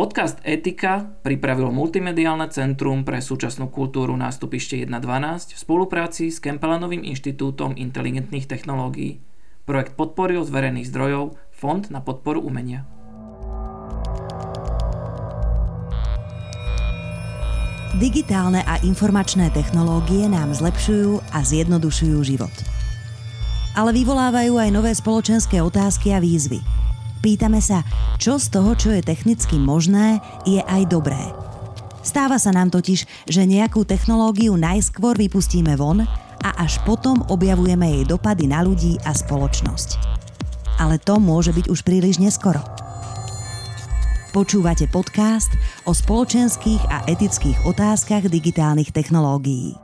Podcast Etika pripravilo Multimediálne centrum pre súčasnú kultúru Nástupište 1.12 v spolupráci s Kempelanovým inštitútom inteligentných technológií. Projekt podporil z verejných zdrojov Fond na podporu umenia. Digitálne a informačné technológie nám zlepšujú a zjednodušujú život. Ale vyvolávajú aj nové spoločenské otázky a výzvy. Pýtame sa, čo z toho, čo je technicky možné, je aj dobré. Stáva sa nám totiž, že nejakú technológiu najskôr vypustíme von a až potom objavujeme jej dopady na ľudí a spoločnosť. Ale to môže byť už príliš neskoro. Počúvate podcast o spoločenských a etických otázkach digitálnych technológií.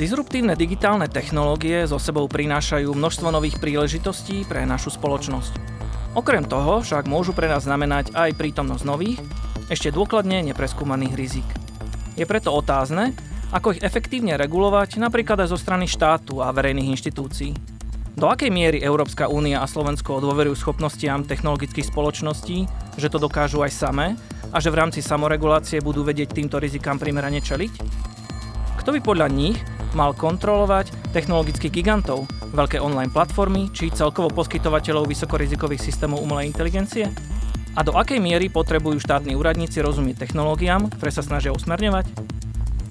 Disruptívne digitálne technológie so sebou prinášajú množstvo nových príležitostí pre našu spoločnosť. Okrem toho však môžu pre nás znamenať aj prítomnosť nových, ešte dôkladne nepreskúmaných rizík. Je preto otázne, ako ich efektívne regulovať napríklad aj zo strany štátu a verejných inštitúcií. Do akej miery Európska únia a Slovensko dôverujú schopnostiam technologických spoločností, že to dokážu aj samé a že v rámci samoregulácie budú vedieť týmto rizikám primerane čeliť? Kto by podľa nich mal kontrolovať technologických gigantov, veľké online platformy či celkovo poskytovateľov vysokorizikových systémov umelej inteligencie? A do akej miery potrebujú štátni úradníci rozumieť technológiám, ktoré sa snažia usmerňovať?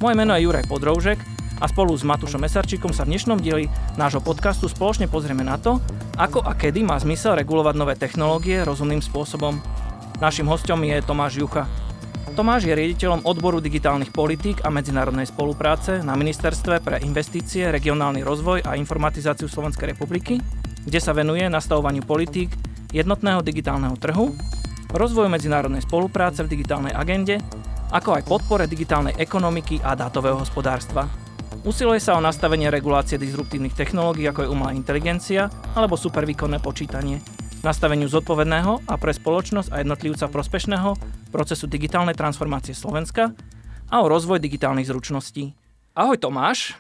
Moje meno je Juraj Podroužek a spolu s Matúšom Mesarčíkom sa v dnešnom dieli nášho podcastu spoločne pozrieme na to, ako a kedy má zmysel regulovať nové technológie rozumným spôsobom. Naším hosťom je Tomáš Jucha. Tomáš je riaditeľom odboru digitálnych politík a medzinárodnej spolupráce na Ministerstve pre investície, regionálny rozvoj a informatizáciu Slovenskej republiky, kde sa venuje nastavovaniu politík jednotného digitálneho trhu, rozvoju medzinárodnej spolupráce v digitálnej agende, ako aj podpore digitálnej ekonomiky a dátového hospodárstva. Usiluje sa o nastavenie regulácie disruptívnych technológií, ako je umelá inteligencia alebo supervýkonné počítanie, nastaveniu zodpovedného a pre spoločnosť a jednotlivca prospešného procesu digitálnej transformácie Slovenska a o rozvoj digitálnych zručností. Ahoj Tomáš,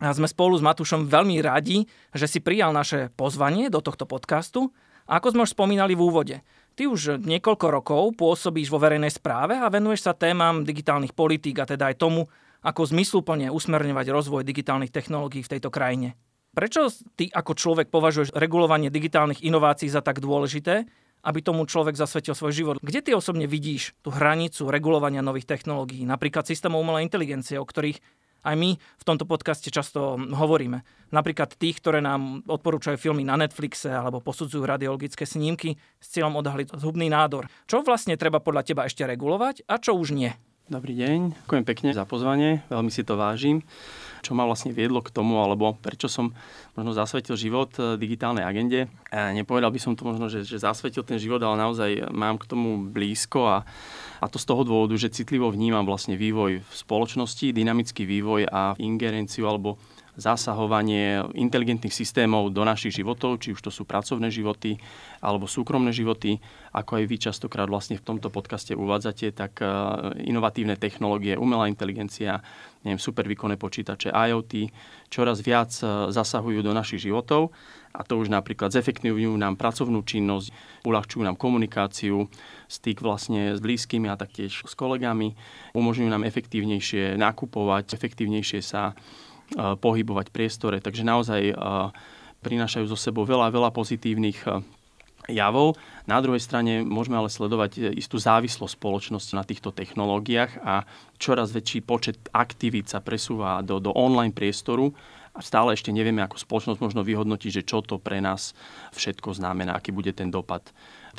a sme spolu s Matúšom veľmi radi, že si prijal naše pozvanie do tohto podcastu. A ako sme už spomínali v úvode, ty už niekoľko rokov pôsobíš vo verejnej správe a venuješ sa témam digitálnych politík a teda aj tomu, ako zmysluplne usmerňovať rozvoj digitálnych technológií v tejto krajine. Prečo ty ako človek považuješ regulovanie digitálnych inovácií za tak dôležité, aby tomu človek zasvetil svoj život? Kde ty osobne vidíš tú hranicu regulovania nových technológií, napríklad systémov umelej inteligencie, o ktorých aj my v tomto podcaste často hovoríme? Napríklad tých, ktoré nám odporúčajú filmy na Netflixe alebo posudzujú radiologické snímky s cieľom odhaliť zhubný nádor. Čo vlastne treba podľa teba ešte regulovať a čo už nie? Dobrý deň, ďakujem pekne za pozvanie, veľmi si to vážim. Čo ma vlastne viedlo k tomu, alebo prečo som možno zasvetil život digitálnej agende. Nepovedal by som to možno, že zasvetil ten život, ale naozaj mám k tomu blízko a to z toho dôvodu, že citlivo vnímam vlastne vývoj v spoločnosti, dynamický vývoj a ingerenciu alebo zasahovanie inteligentných systémov do našich životov, či už to sú pracovné životy alebo súkromné životy, ako aj vy častokrát vlastne v tomto podcaste uvádzate, tak inovatívne technológie, umelá inteligencia, supervýkonné počítače, IoT, čoraz viac zasahujú do našich životov a to už napríklad zefektívňujú nám pracovnú činnosť, uľahčujú nám komunikáciu, styk vlastne s blízkymi a taktiež s kolegami, umožňujú nám efektívnejšie nakupovať, efektívnejšie sa pohybovať v priestore, takže naozaj prinášajú zo sebou veľa pozitívnych javov. Na druhej strane môžeme ale sledovať istú závislosť spoločnosti na týchto technológiách a čoraz väčší počet aktivít sa presúva do online priestoru a stále ešte nevieme, ako spoločnosť možno vyhodnotiť, že čo to pre nás všetko znamená, aký bude ten dopad.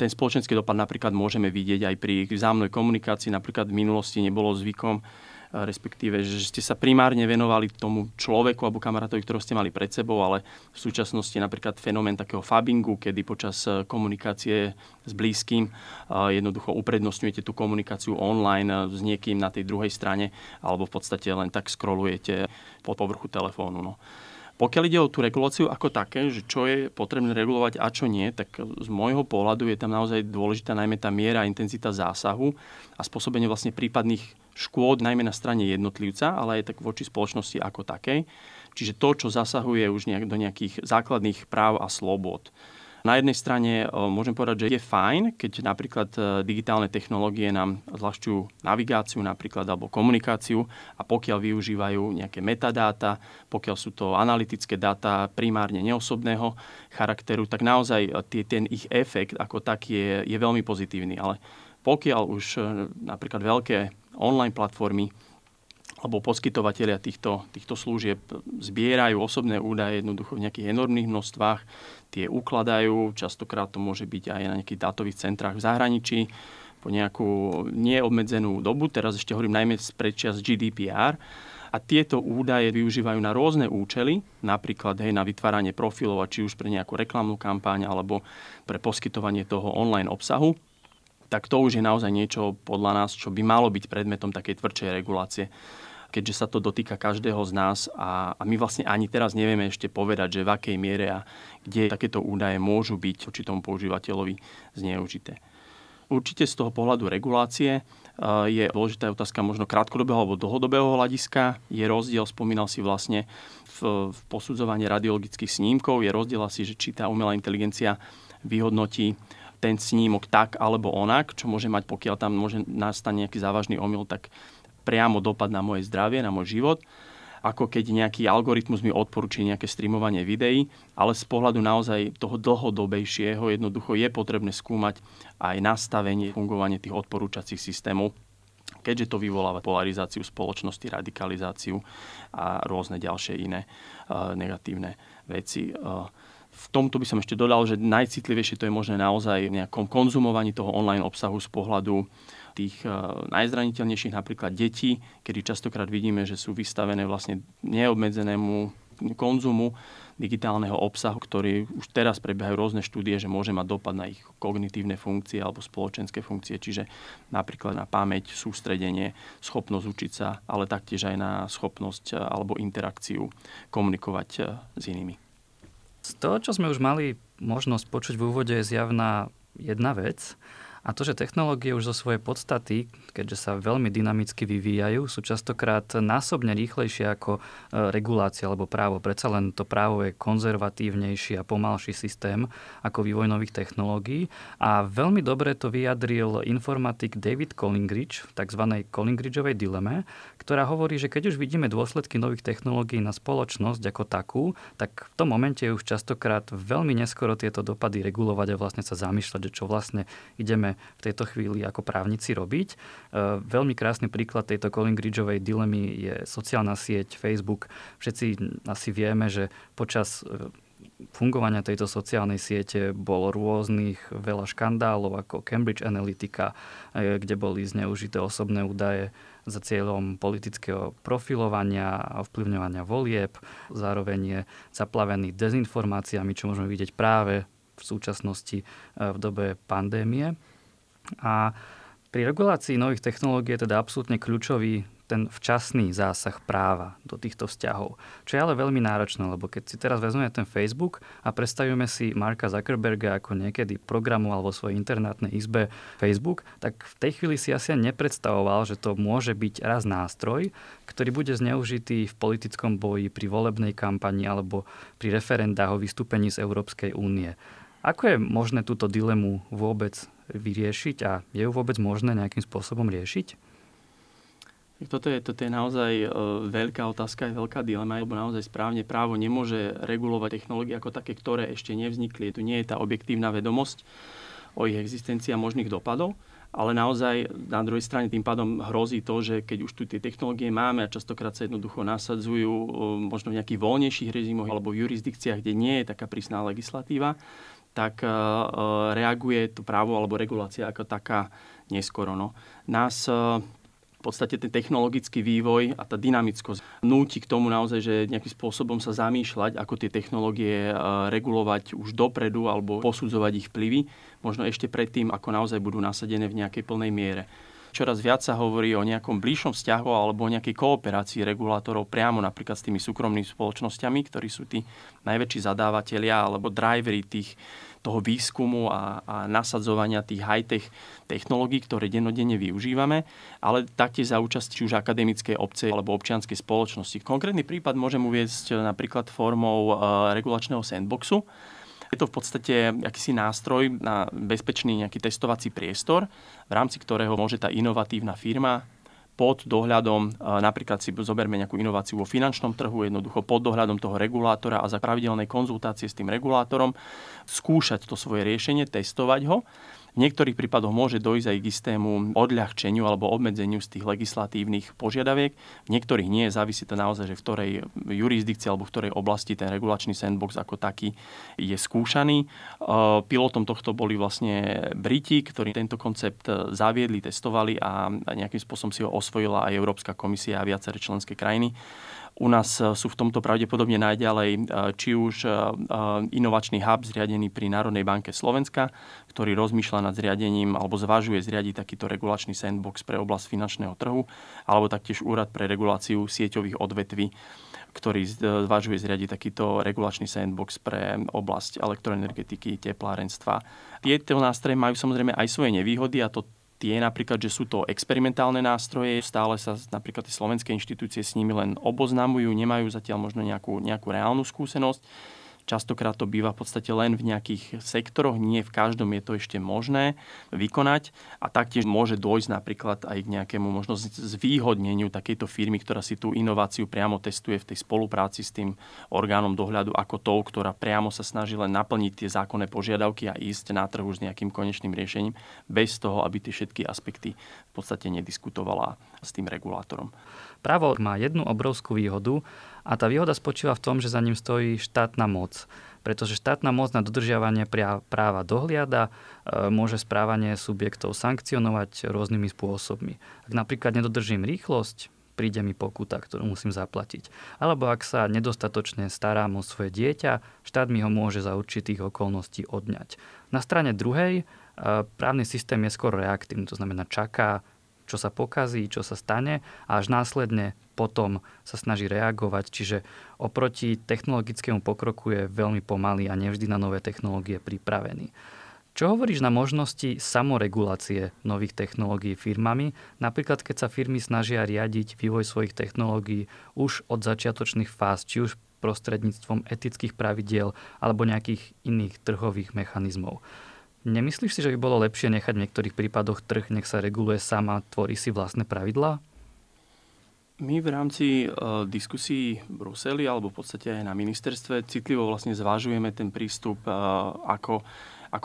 Ten spoločenský dopad napríklad môžeme vidieť aj pri vzájomnej komunikácii, napríklad v minulosti nebolo zvykom, respektíve, že ste sa primárne venovali tomu človeku alebo kamarátovi, ktorého ste mali pred sebou, ale v súčasnosti napríklad fenomén takého fabingu, kedy počas komunikácie s blízkym jednoducho uprednostňujete tú komunikáciu online s niekým na tej druhej strane alebo v podstate len tak scrollujete po povrchu telefónu. No. Pokiaľ ide o tú reguláciu ako také, že čo je potrebné regulovať a čo nie, tak z môjho pohľadu je tam naozaj dôležitá najmä tá miera a intenzita zásahu a spôsobenie vlastne prípadných škôd najmä na strane jednotlivca, ale aj tak voči spoločnosti ako takej. Čiže to, čo zasahuje už do nejakých základných práv a slobôd. Na jednej strane môžem povedať, že je fajn, keď napríklad digitálne technológie nám zľahčujú navigáciu napríklad alebo komunikáciu a pokiaľ využívajú nejaké metadáta, pokiaľ sú to analytické dáta primárne neosobného charakteru, tak naozaj ten ich efekt ako taký je veľmi pozitívny. Ale pokiaľ už napríklad veľké online platformy alebo poskytovatelia týchto služieb zbierajú osobné údaje jednoducho v nejakých enormných množstvách, tie ukladajú, častokrát to môže byť aj na nejakých dátových centrách v zahraničí, po nejakú neobmedzenú dobu, teraz ešte hovorím najmä predčias GDPR, a tieto údaje využívajú na rôzne účely, napríklad na vytváranie profilov, a či už pre nejakú reklamnú kampaň, alebo pre poskytovanie toho online obsahu, tak to už je naozaj niečo podľa nás, čo by malo byť predmetom takej tvrdšej regulácie, keďže sa to dotýka každého z nás a my vlastne ani teraz nevieme ešte povedať, že v akej miere a kde takéto údaje môžu byť určitom používateľovi zneužité. Určite z toho pohľadu regulácie je dôležitá otázka možno krátkodobého alebo dlhodobého hľadiska. Je rozdiel, spomínal si vlastne v posudzovaní radiologických snímkov, je rozdiel asi, že či tá umelá inteligencia vyhodnotí ten snímok tak alebo onak, čo môže mať, pokiaľ tam môže nastať nejaký závažný omyl, tak priamo dopad na moje zdravie, na môj život, ako keď nejaký algoritmus mi odporúči nejaké streamovanie videí, ale z pohľadu naozaj toho dlhodobejšieho jednoducho je potrebné skúmať aj nastavenie, fungovanie tých odporúčacích systémov, keďže to vyvoláva polarizáciu spoločnosti, radikalizáciu a rôzne ďalšie iné negatívne veci. V tomto by som ešte dodal, že najcitlivejšie to je možné naozaj v nejakom konzumovaní toho online obsahu z pohľadu tých najzraniteľnejších, napríklad detí, kedy častokrát vidíme, že sú vystavené vlastne neobmedzenému konzumu digitálneho obsahu, ktorý už teraz prebiehajú rôzne štúdie, že môže mať dopad na ich kognitívne funkcie alebo spoločenské funkcie, čiže napríklad na pamäť, sústredenie, schopnosť učiť sa, ale taktiež aj na schopnosť alebo interakciu komunikovať s inými. Z toho, čo sme už mali možnosť počuť v úvode, je zjavná jedna vec, a to, že technológie už zo svojej podstaty, keďže sa veľmi dynamicky vyvíjajú, sú častokrát násobne rýchlejšie ako regulácia alebo právo. Predsa len to právo je konzervatívnejší a pomalší systém ako vývoj nových technológií. A veľmi dobre to vyjadril informatik David Collingridge v tzv. Collingridgeovej dileme, ktorá hovorí, že keď už vidíme dôsledky nových technológií na spoločnosť ako takú, tak v tom momente je už častokrát veľmi neskoro tieto dopady regulovať a vlastne sa zamýšľať, že čo vlastne ideme v tejto chvíli ako právnici robiť. Veľmi krásny príklad tejto Collingridgeovej dilemy je sociálna sieť Facebook. Všetci asi vieme, že počas fungovania tejto sociálnej siete bolo rôznych veľa škandálov ako Cambridge Analytica, kde boli zneužité osobné údaje za cieľom politického profilovania a ovplyvňovania volieb. Zároveň je zaplavený dezinformáciami, čo môžeme vidieť práve v súčasnosti v dobe pandémie. A pri regulácii nových technológií je teda absolútne kľúčový ten včasný zásah práva do týchto vzťahov. Čo je ale veľmi náročné, lebo keď si teraz vezmeme ten Facebook a predstavíme si Marka Zuckerberga ako niekedy programu alebo svojej internátnej izbe Facebook, tak v tej chvíli si asi nepredstavoval, že to môže byť raz nástroj, ktorý bude zneužitý v politickom boji, pri volebnej kampani alebo pri referendách o vystúpení z Európskej únie. Ako je možné túto dilemu vôbec vyriešiť a je ju vôbec možné nejakým spôsobom riešiť? Toto je naozaj veľká otázka, je veľká dilema, lebo naozaj správne právo nemôže regulovať technológie ako také, ktoré ešte nevznikli. Tu nie je tá objektívna vedomosť o ich existencii a možných dopadov, ale naozaj na druhej strane tým pádom hrozí to, že keď už tu tie technológie máme a častokrát sa jednoducho nasadzujú možno v nejakých voľnejších režimoch alebo v jurisdikciách, kde nie je taká prísná legislatíva, tak reaguje to právo alebo regulácia ako taká neskoro. No. Nás v podstate ten technologický vývoj a tá dynamickosť núti k tomu naozaj, že nejakým spôsobom sa zamýšľať, ako tie technológie regulovať už dopredu alebo posudzovať ich vplyvy, možno ešte predtým, ako naozaj budú nasadené v nejakej plnej miere. Čoraz viac sa hovorí o nejakom bližšom vzťahu alebo o nejakej kooperácii regulátorov priamo napríklad s tými súkromnými spoločnosťami, ktorí sú tí najväčší zadávateľia alebo drivery toho výskumu a nasadzovania tých high-tech technológií, ktoré dennodenne využívame, ale taktiež za účasť či už akademickej obce alebo občianskej spoločnosti. Konkrétny prípad môžem uviesť napríklad formou regulačného sandboxu, Je to v podstate akýsi nástroj na bezpečný nejaký testovací priestor, v rámci ktorého môže tá inovatívna firma pod dohľadom, napríklad si zoberme nejakú inováciu vo finančnom trhu, jednoducho pod dohľadom toho regulátora a za pravidelnej konzultácie s tým regulátorom skúšať to svoje riešenie, testovať ho. V niektorých prípadoch môže dojsť aj k istému odľahčeniu alebo obmedzeniu z tých legislatívnych požiadaviek. V niektorých nie, závisí to naozaj, že v ktorej jurisdikcii alebo v ktorej oblasti ten regulačný sandbox ako taký je skúšaný. Pilotom tohto boli vlastne Briti, ktorí tento koncept zaviedli, testovali a nejakým spôsobom si ho osvojila aj Európska komisia a viaceré členské krajiny. U nás sú v tomto pravdepodobne najďalej či už inovačný hub zriadený pri Národnej banke Slovenska, ktorý rozmýšľa nad zriadením alebo zvažuje zriadiť takýto regulačný sandbox pre oblasť finančného trhu, alebo taktiež Úrad pre reguláciu sieťových odvetví, ktorý zvažuje zriadiť takýto regulačný sandbox pre oblasť elektroenergetiky, teplárenstva. Tieto nástroje majú samozrejme aj svoje nevýhody a to tie napríklad, že sú to experimentálne nástroje, stále sa napríklad tie slovenské inštitúcie s nimi len oboznamujú, nemajú zatiaľ možno nejakú reálnu skúsenosť. Častokrát to býva v podstate len v nejakých sektoroch, nie v každom je to ešte možné vykonať a taktiež môže dôjsť napríklad aj k nejakému možno zvýhodneniu takejto firmy, ktorá si tú inováciu priamo testuje v tej spolupráci s tým orgánom dohľadu ako tou, ktorá priamo sa snaží len naplniť tie zákonné požiadavky a ísť na trhu s nejakým konečným riešením bez toho, aby tie všetky aspekty v podstate nediskutovala s tým regulátorom. Právo má jednu obrovskú výhodu a tá výhoda spočíva v tom, že za ním stojí štátna moc. Pretože štátna moc na dodržiavanie práva dohliada, môže správanie subjektov sankcionovať rôznymi spôsobmi. Ak napríklad nedodržím rýchlosť, príde mi pokuta, ktorú musím zaplatiť. Alebo ak sa nedostatočne starám o svoje dieťa, štát mi ho môže za určitých okolností odňať. Na strane druhej právny systém je skôr reaktívny, to znamená čaká, čo sa pokazí, čo sa stane a až následne potom sa snaží reagovať. Čiže oproti technologickému pokroku je veľmi pomalý a nevždy na nové technológie pripravený. Čo hovoríš na možnosti samoregulácie nových technológií firmami? Napríklad, keď sa firmy snažia riadiť vývoj svojich technológií už od začiatočných fáz, či už prostredníctvom etických pravidiel alebo nejakých iných trhových mechanizmov. Nemyslíš si, že by bolo lepšie nechať v niektorých prípadoch trh, nech sa reguluje sám a tvorí si vlastné pravidlá? My v rámci diskusí v Bruseli alebo v podstate aj na ministerstve citlivo vlastne zvážujeme ten prístup ako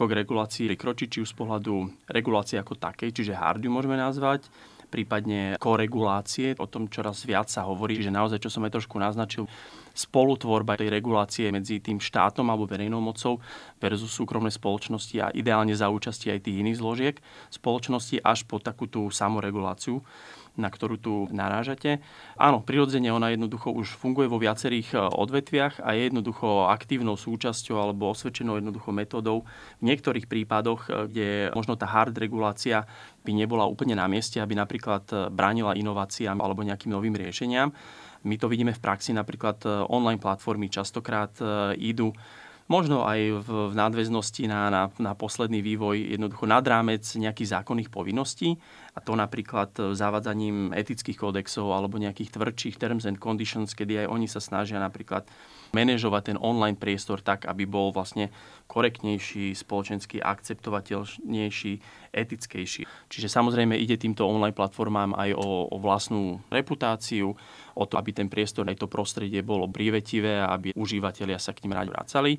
k regulácii prikročiť, či už z pohľadu regulácie ako takej, čiže hard ju môžeme nazvať, prípadne koregulácie. O tom čoraz viac sa hovorí, že naozaj, čo som aj trošku naznačil, spolutvorba tej regulácie medzi tým štátom alebo verejnou mocou versus súkromné spoločnosti a ideálne za účasti aj tých iných zložiek spoločnosti až po takú tú samoreguláciu, na ktorú tu narážate. Áno, prirodzene ona jednoducho už funguje vo viacerých odvetviach a je jednoducho aktívnou súčasťou alebo osvedčenou jednoducho metódou v niektorých prípadoch, kde možno tá hard regulácia by nebola úplne na mieste, aby napríklad bránila inováciám alebo nejakým novým riešeniam. My to vidíme v praxi, napríklad online platformy častokrát idú možno aj v nadväznosti na posledný vývoj jednoducho nad rámec nejakých zákonných povinností a to napríklad zavádzaním etických kódexov alebo nejakých tvrdších terms and conditions, kedy aj oni sa snažia napríklad manažovať ten online priestor tak, aby bol vlastne korektnejší, spoločensky akceptovateľnejší, etickejší. Čiže samozrejme ide týmto online platformám aj o vlastnú reputáciu, o to, aby ten priestor, aj to prostredie bolo prívetivé a aby užívateľia sa k ním rádi vracali.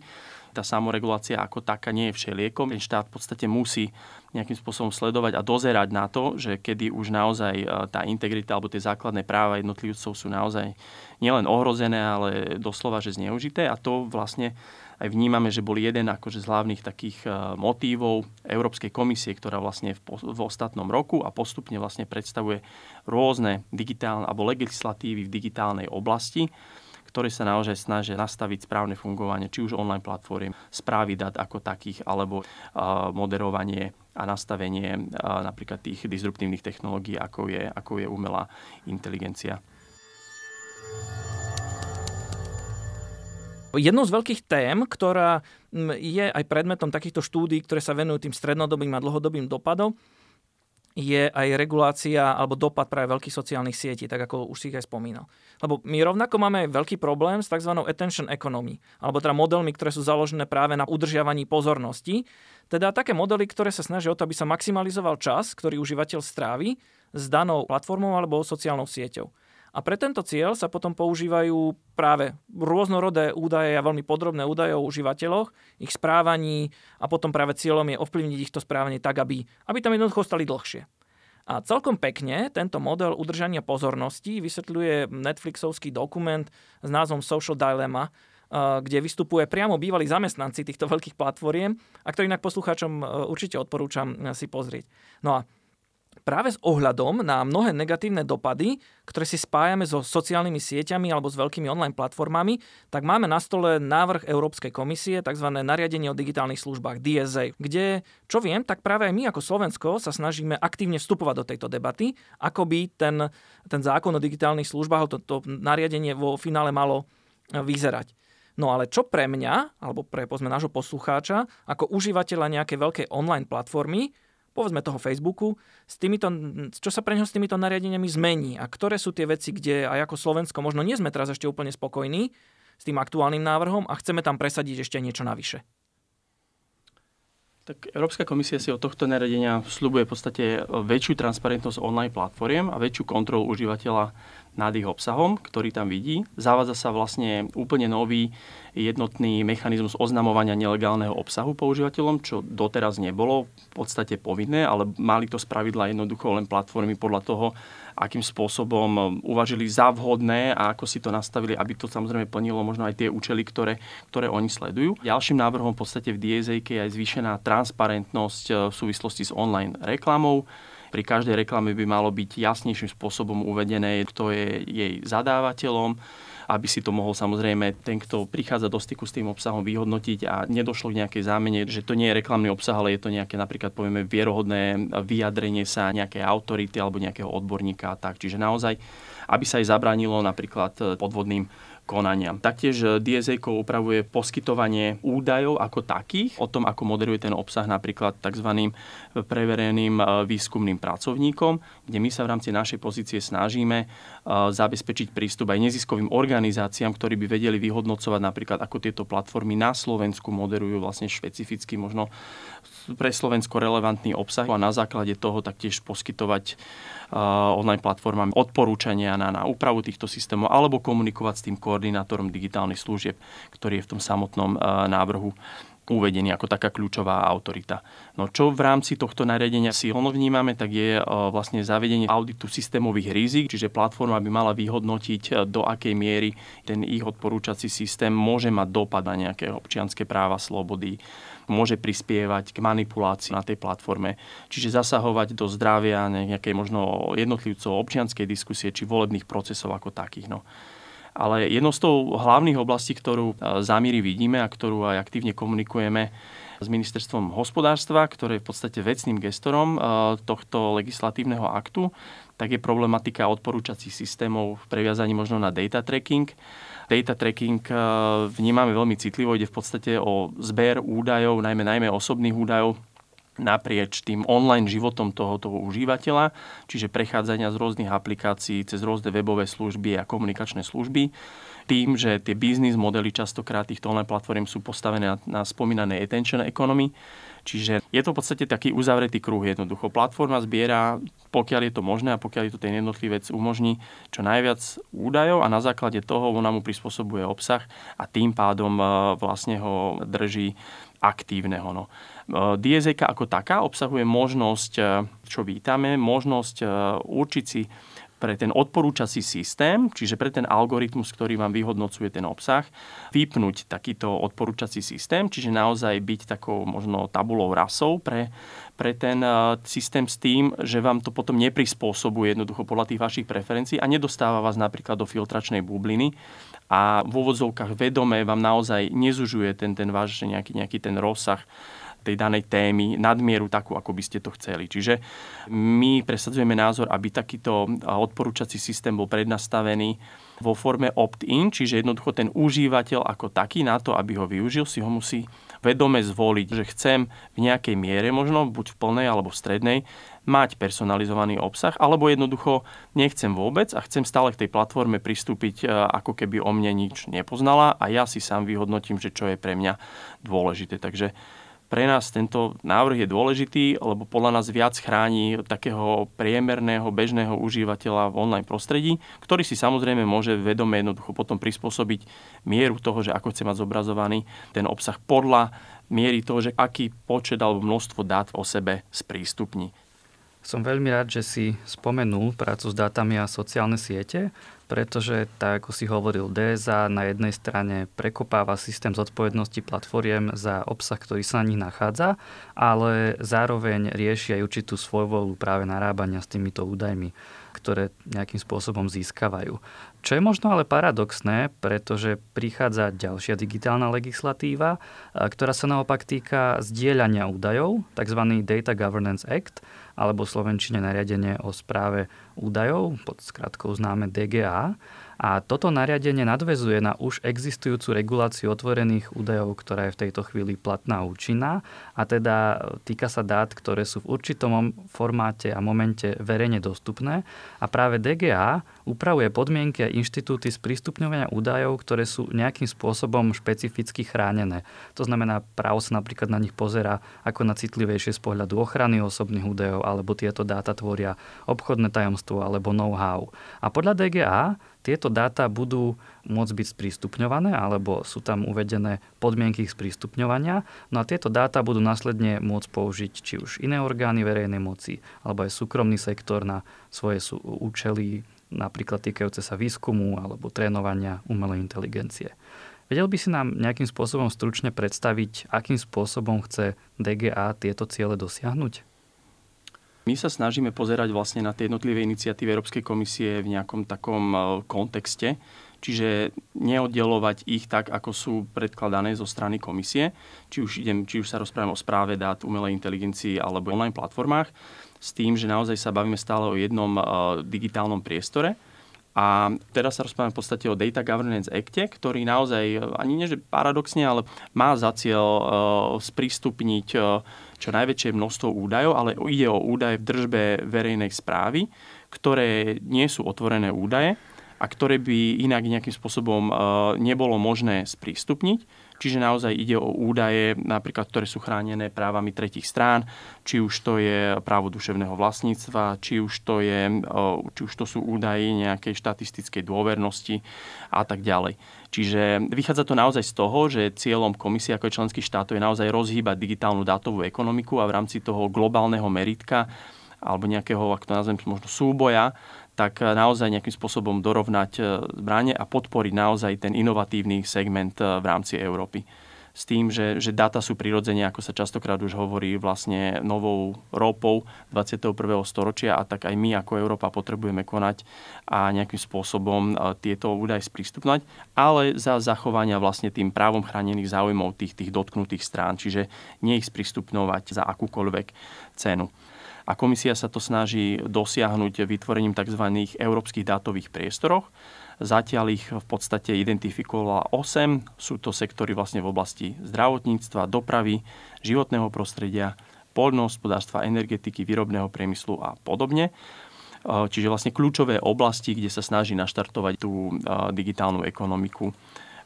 Tá samoregulácia ako taká nie je všeliekom. Ten štát v podstate musí nejakým spôsobom sledovať a dozerať na to, že kedy už naozaj tá integrita alebo tie základné práva jednotlivcov sú naozaj nielen ohrozené, ale doslova, že zneužité. A to vlastne aj vnímame, že bol jeden akože z hlavných takých motívov Európskej komisie, ktorá vlastne v ostatnom roku a postupne vlastne predstavuje rôzne digitálne alebo legislatívy v digitálnej oblasti, ktoré sa naozaj snažia nastaviť správne fungovanie, či už online platform, správy dát ako takých, alebo moderovanie a nastavenie napríklad tých disruptívnych technológií, ako je umelá inteligencia. Jednou z veľkých tém, ktorá je aj predmetom takýchto štúdií, ktoré sa venujú tým strednodobým a dlhodobým dopadom, je aj regulácia alebo dopad práve veľkých sociálnych sietí, tak ako už si ich aj spomínal. Lebo my rovnako máme aj veľký problém s tzv. Attention economy, alebo teda modelmi, ktoré sú založené práve na udržiavaní pozornosti. Teda také modely, ktoré sa snažia o to, aby sa maximalizoval čas, ktorý užívateľ strávi s danou platformou alebo sociálnou sieťou. A pre tento cieľ sa potom používajú práve rôznorodé údaje a veľmi podrobné údaje o užívateľoch, ich správaní a potom práve cieľom je ovplyvniť ich to správanie tak, aby tam jednoducho stali dlhšie. A celkom pekne tento model udržania pozornosti vysvetľuje Netflixovský dokument s názvom Social Dilemma, kde vystupuje priamo bývalí zamestnanci týchto veľkých platformiem a ktorý inak poslucháčom určite odporúčam si pozrieť. No a práve s ohľadom na mnohé negatívne dopady, ktoré si spájame so sociálnymi sieťami alebo s veľkými online platformami, tak máme na stole návrh Európskej komisie, tzv. Nariadenie o digitálnych službách, DSA, kde, čo viem, tak práve aj my ako Slovensko sa snažíme aktívne vstupovať do tejto debaty, ako by ten zákon o digitálnych službách, to nariadenie vo finále malo vyzerať. No ale čo pre mňa, alebo pre nášho poslucháča, ako užívateľa nejakej veľkej online platformy, povedzme toho Facebooku, čo sa pre ňoho s týmito nariadeniami zmení a ktoré sú tie veci, kde aj ako Slovensko možno nie sme teraz ešte úplne spokojní s tým aktuálnym návrhom a chceme tam presadiť ešte niečo navyše. Tak Európska komisia si od tohto nariadenia sľubuje v podstate väčšiu transparentnosť online platformiem a väčšiu kontrolu užívateľa nad ich obsahom, ktorý tam vidí. Zavádza sa vlastne úplne nový jednotný mechanizmus oznamovania nelegálneho obsahu používateľom, čo doteraz nebolo v podstate povinné, ale mali to spravidla jednoducho len platformy podľa toho, akým spôsobom uvažili za vhodné a ako si to nastavili, aby to samozrejme plnilo možno aj tie účely, ktoré oni sledujú. Ďalším návrhom v podstate v DSA-ke je aj zvýšená transparentnosť v súvislosti s online reklamou. Pri každej reklame by malo byť jasnejším spôsobom uvedené, kto je jej zadávateľom, aby si to mohol samozrejme ten, kto prichádza do styku s tým obsahom, vyhodnotiť a nedošlo k nejakej zámene, že to nie je reklamný obsah, ale je to nejaké napríklad povieme vierohodné vyjadrenie sa nejakej autority alebo nejakého odborníka a tak. Čiže naozaj, aby sa aj zabránilo napríklad podvodným konania. Taktiež DSA-ko upravuje poskytovanie údajov ako takých, o tom, ako moderuje ten obsah napríklad tzv. Prevereným výskumným pracovníkom, kde my sa v rámci našej pozície snažíme zabezpečiť prístup aj neziskovým organizáciám, ktorí by vedeli vyhodnocovať napríklad, ako tieto platformy na Slovensku moderujú vlastne špecificky možno pre Slovensko relevantný obsah a na základe toho taktiež poskytovať online platformám odporúčania na úpravu týchto systémov alebo komunikovať s tým koordinátorom digitálnych služieb, ktorý je v tom samotnom návrhu uvedený ako taká kľúčová autorita. No čo v rámci tohto nariadenia silno vnímame, tak je vlastne zavedenie auditu systémových rizik, čiže platforma by mala vyhodnotiť, do akej miery ten ich odporúčací systém môže mať dopad na nejaké občianske práva, slobody, môže prispievať k manipulácii na tej platforme, čiže zasahovať do zdravia nejakej možno jednotlivcov, občianskej diskusie či volebných procesov ako takých. No. Ale jednou z toho hlavných oblastí, ktorú zamiery vidíme a ktorú aj aktívne komunikujeme s ministerstvom hospodárstva, ktoré je v podstate vecným gestorom tohto legislatívneho aktu, tak je problematika odporúčacích systémov v previazaní možno na data tracking. Data tracking vnímame veľmi citlivo, ide v podstate o zber údajov, najmä osobných údajov, naprieč tým online životom tohoto užívateľa, čiže prechádzania z rôznych aplikácií cez rôzne webové služby a komunikačné služby. Tým, že tie biznis modely častokrát týchto online platform sú postavené na spomínanej attention economy, čiže je to v podstate taký uzavretý kruh jednoducho. Platforma zbiera, pokiaľ je to možné a pokiaľ je to ten jednotlivec umožní, čo najviac údajov a na základe toho ona mu prispôsobuje obsah a tým pádom vlastne ho drží aktívneho. No. DSA ako taká obsahuje možnosť, čo vítame, možnosť určiť si pre ten odporúčací systém, čiže pre ten algoritmus, ktorý vám vyhodnocuje ten obsah, vypnúť takýto odporúčací systém, čiže naozaj byť takou možno tabulou rasou pre ten systém s tým, že vám to potom neprispôsobuje jednoducho podľa tých vašich preferencií a nedostáva vás napríklad do filtračnej bubliny a v úvodzovkách vedome vám naozaj nezužuje ten váš nejaký ten rozsah tej danej témy nadmieru takú, ako by ste to chceli. Čiže my presadzujeme názor, aby takýto odporúčací systém bol prednastavený vo forme opt-in, čiže jednoducho ten užívateľ ako taký na to, aby ho využil, si ho musí vedome zvoliť, že chcem v nejakej miere možno, buď v plnej alebo v strednej, mať personalizovaný obsah, alebo jednoducho nechcem vôbec a chcem stále k tej platforme pristúpiť, ako keby o mne nič nepoznala a ja si sám vyhodnotím, že čo je pre mňa dôležité. Takže pre nás tento návrh je dôležitý, lebo podľa nás viac chráni takého priemerného, bežného užívateľa v online prostredí, ktorý si samozrejme môže vedome jednoducho potom prispôsobiť mieru toho, že ako chce mať zobrazovaný ten obsah podľa miery toho, že aký počet alebo množstvo dát o sebe sprístupní. Som veľmi rád, že si spomenul prácu s dátami a sociálne siete, pretože, tak ako si hovoril, DSA na jednej strane prekopáva systém zodpovednosti platformiem za obsah, ktorý sa na nich nachádza, ale zároveň rieši aj určitú svojvoľu práve narábania s týmito údajmi, ktoré nejakým spôsobom získavajú. Čo je možno ale paradoxné, pretože prichádza ďalšia digitálna legislatíva, ktorá sa naopak týka zdieľania údajov, tzv. Data Governance Act, alebo v slovenčine nariadenie o správe údajov, pod skratkou známe DGA. A toto nariadenie nadväzuje na už existujúcu reguláciu otvorených údajov, ktorá je v tejto chvíli platná a účinná. A teda týka sa dát, ktoré sú v určitom formáte a momente verejne dostupné. A práve DGA upravuje podmienky a inštitúty sprístupňovania údajov, ktoré sú nejakým spôsobom špecificky chránené. To znamená, právo sa napríklad na nich pozerá ako na citlivejšie z pohľadu ochrany osobných údajov, alebo tieto dáta tvoria obchodné tajomstvo alebo know-how. A podľa DGA tieto dáta budú môcť byť sprístupňované, alebo sú tam uvedené podmienky ich sprístupňovania. No a tieto dáta budú následne môcť použiť či už iné orgány verejnej moci, alebo aj súkromný sektor na svoje účely, napríklad týkajúce sa výskumu alebo trénovania umelej inteligencie. Vedel by si nám nejakým spôsobom stručne predstaviť, akým spôsobom chce DGA tieto ciele dosiahnuť? My sa snažíme pozerať vlastne na tie jednotlivé iniciatívy Európskej komisie v nejakom takom kontexte, čiže neoddelovať ich tak, ako sú predkladané zo strany komisie, či už sa rozprávam o správe dát, umelej inteligencii alebo online platformách, s tým, že naozaj sa bavíme stále o jednom digitálnom priestore. A teraz sa rozprávame v podstate o Data Governance Acte, ktorý naozaj, ani nie že paradoxne, ale má za cieľ sprístupniť čo najväčšie množstvo údajov, ale ide o údaje v držbe verejnej správy, ktoré nie sú otvorené údaje a ktoré by inak nejakým spôsobom nebolo možné sprístupniť. Čiže naozaj ide o údaje, napríklad, ktoré sú chránené právami tretích strán, či už to je právo duševného vlastníctva, či už to sú údaje nejakej štatistickej dôvernosti a tak ďalej. Čiže vychádza to naozaj z toho, že cieľom komisie ako členských štátov je naozaj rozhýbať digitálnu dátovú ekonomiku a v rámci toho globálneho meritka alebo nejakého, ak to nazvem, možno súboja, tak naozaj nejakým spôsobom dorovnať zbrane a podporiť naozaj ten inovatívny segment v rámci Európy. S tým, že dáta sú prirodzene, ako sa častokrát už hovorí, vlastne novou ropou 21. storočia a tak aj my ako Európa potrebujeme konať a nejakým spôsobom tieto údaje sprístupnať, ale za zachovania vlastne tým právom chránených záujmov tých dotknutých strán, čiže nie ich sprístupňovať za akúkoľvek cenu. A komisia sa to snaží dosiahnuť vytvorením tzv. Európskych dátových priestoroch. Zatiaľ ich v podstate identifikovala 8. Sú to sektory vlastne v oblasti zdravotníctva, dopravy, životného prostredia, poľnohospodárstva, energetiky, výrobného priemyslu a podobne. Čiže vlastne kľúčové oblasti, kde sa snaží naštartovať tú digitálnu ekonomiku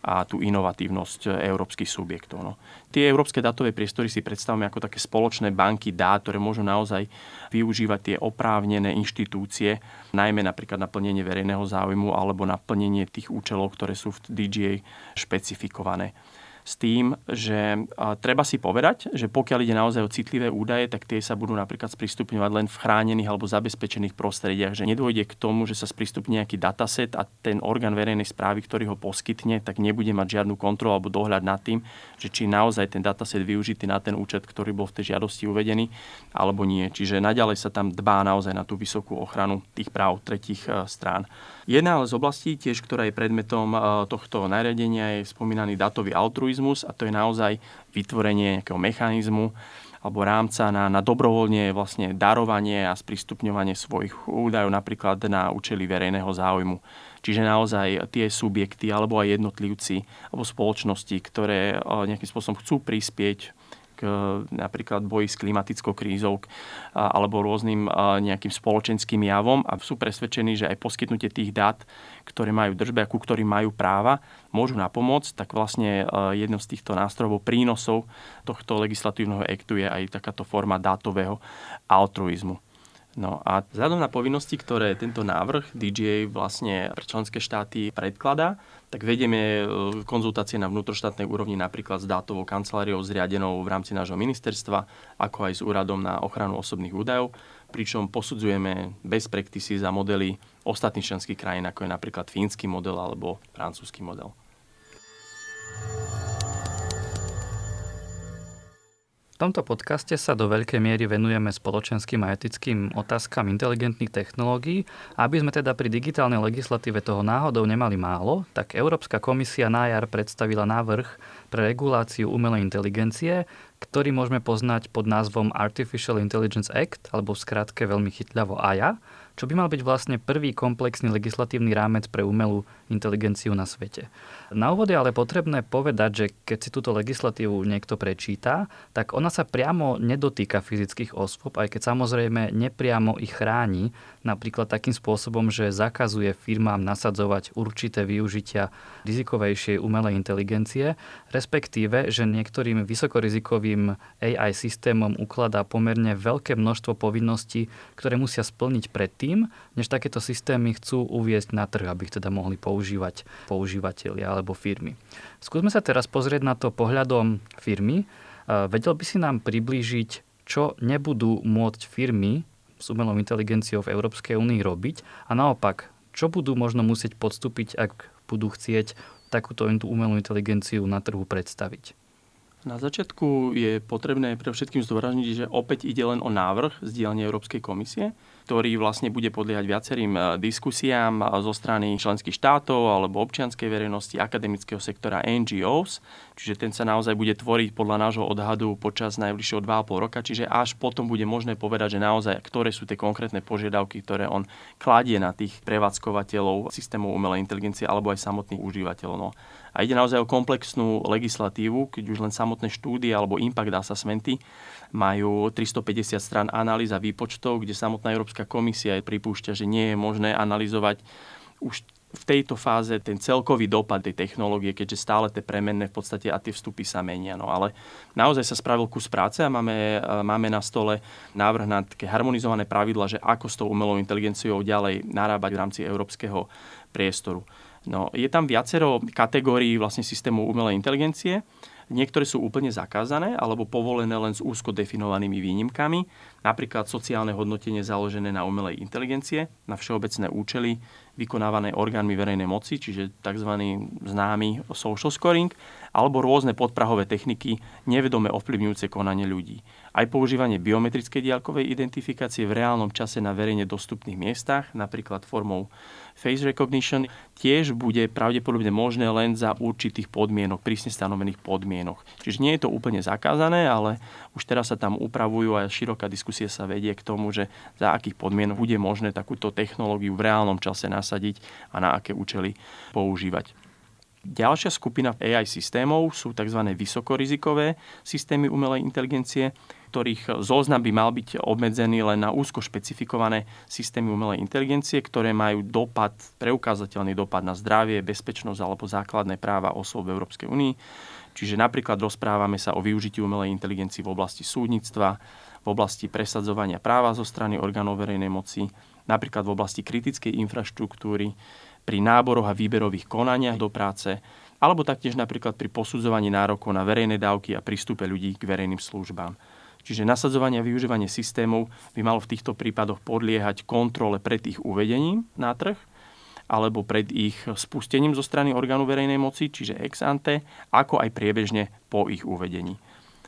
a tú inovatívnosť európskych subjektov. No. Tie európske dátové priestory si predstavujeme ako také spoločné banky dát, ktoré môžu naozaj využívať tie oprávnené inštitúcie, najmä napríklad na plnenie verejného záujmu alebo na plnenie tých účelov, ktoré sú v DGA špecifikované. S tým, že treba si povedať, že pokiaľ ide naozaj o citlivé údaje, tak tie sa budú napríklad sprístupňovať len v chránených alebo zabezpečených prostrediach, že nedôjde k tomu, že sa sprístupní nejaký dataset a ten orgán verejnej správy, ktorý ho poskytne, tak nebude mať žiadnu kontrolu alebo dohľad nad tým, že či naozaj ten dataset využitý na ten účet, ktorý bol v tej žiadosti uvedený, alebo nie. Čiže naďalej sa tam dbá naozaj na tú vysokú ochranu tých práv tretích strán. Jedna z oblastí tiež, ktorá je predmetom tohto nariadenia, je spomínaný dátový altruizmus a to je naozaj vytvorenie nejakého mechanizmu alebo rámca na dobrovoľne vlastne darovanie a sprístupňovanie svojich údajov napríklad na účely verejného záujmu. Čiže naozaj tie subjekty alebo aj jednotlivci alebo spoločnosti, ktoré nejakým spôsobom chcú prispieť napríklad boji s klimatickou krízou alebo rôznym nejakým spoločenským javom a sú presvedčení, že aj poskytnutie tých dát, ktoré majú držbe a ku ktorým majú práva, môžu napomôcť, tak vlastne jednou z týchto nástrojov prínosov tohto legislatívneho aktu je aj takáto forma dátového altruizmu. No a vzhľadom na povinnosti, ktoré tento návrh DGA vlastne pre členské štáty predkladá, tak vedieme konzultácie na vnútroštátnej úrovni napríklad s dátovou kanceláriou zriadenou v rámci nášho ministerstva, ako aj s úradom na ochranu osobných údajov, pričom posudzujeme best practices a modely ostatných členských krajín, ako je napríklad fínsky model alebo francúzsky model. V tomto podcaste sa do veľkej miery venujeme spoločenským a etickým otázkam inteligentných technológií. Aby sme teda pri digitálnej legislatíve toho náhodou nemali málo, tak Európska komisia na jar predstavila návrh pre reguláciu umelej inteligencie, ktorý môžeme poznať pod názvom Artificial Intelligence Act, alebo v skratke veľmi chytľavo AIA, čo by mal byť vlastne prvý komplexný legislatívny rámec pre umelú inteligenciu na svete. Na úvod je ale potrebné povedať, že keď si túto legislatívu niekto prečíta, tak ona sa priamo nedotýka fyzických osôb, aj keď samozrejme nepriamo ich chráni, napríklad takým spôsobom, že zakazuje firmám nasadzovať určité využitia rizikovejšej umelej inteligencie, respektíve, že niektorým vysokorizikovým AI systémom ukladá pomerne veľké množstvo povinností, ktoré musia splniť predtým, než takéto systémy chcú uviesť na trh, aby ich teda mohli používať používatelia alebo firmy. Skúsme sa teraz pozrieť na to pohľadom firmy. Vedel by si nám priblížiť, čo nebudú môcť firmy s umelou inteligenciou v Európskej únii robiť a naopak, čo budú možno musieť podstúpiť, ak budú chcieť takúto umelú inteligenciu na trhu predstaviť? Na začiatku je potrebné pre všetkým zdôrazniť, že opäť ide len o návrh z dielne Európskej komisie, ktorý vlastne bude podliehať viacerým diskusiám zo strany členských štátov alebo občianskej verejnosti, akademického sektora, NGOs. Čiže ten sa naozaj bude tvoriť podľa nášho odhadu počas najbližšieho 2,5 roka. Čiže až potom bude možné povedať, že naozaj, ktoré sú tie konkrétne požiadavky, ktoré on kladie na tých prevádzkovateľov systémov umelej inteligencie alebo aj samotných užívateľov. No. A ide naozaj o komplexnú legislatívu, keď už len samotné štúdie alebo impact assessmenty majú 350 strán analýz a výpočtov, kde samotná Európska komisia pripúšťa, že nie je možné analyzovať už v tejto fáze ten celkový dopad tej technológie, keďže stále tie premenné v podstate a tie vstupy sa menia. No ale naozaj sa spravil kus práce a máme na stole návrh na také harmonizované pravidla, že ako s tou umelou inteligenciou ďalej narábať v rámci európskeho priestoru. No, je tam viacero kategórií vlastne systémov umelej inteligencie. Niektoré sú úplne zakázané alebo povolené len s úzko definovanými výnimkami. Napríklad sociálne hodnotenie založené na umelej inteligencie, na všeobecné účely vykonávané orgánmi verejnej moci, čiže tzv. Známy social scoring, alebo rôzne podprahové techniky nevedome ovplyvňujúce konanie ľudí. Aj používanie biometrickej diaľkovej identifikácie v reálnom čase na verejne dostupných miestach, napríklad formou face recognition, tiež bude pravdepodobne možné len za určitých podmienok, prísne stanovených podmienok. Čiže nie je to úplne zakázané, ale už teraz sa tam upravujú a široká diskusia sa vedie k tomu, že za akých podmienok bude možné takúto technológiu v reálnom čase nasadiť a na aké účely používať. Ďalšia skupina AI systémov sú tzv. Vysokorizikové systémy umelej inteligencie, ktorých zoznam by mal byť obmedzený len na úzko špecifikované systémy umelej inteligencie, ktoré majú dopad, preukázateľný dopad na zdravie, bezpečnosť alebo základné práva osôb v Európskej únii. Čiže napríklad rozprávame sa o využití umelej inteligencie v oblasti súdnictva, v oblasti presadzovania práva zo strany orgánov verejnej moci, napríklad v oblasti kritickej infraštruktúry, pri náboroch a výberových konaniach do práce, alebo taktiež napríklad pri posudzovaní nárokov na verejné dávky a prístupe ľudí k verejným službám. Čiže nasadzovanie a využívanie systémov by malo v týchto prípadoch podliehať kontrole pred ich uvedením na trh, alebo pred ich spustením zo strany orgánu verejnej moci, čiže ex ante, ako aj priebežne po ich uvedení.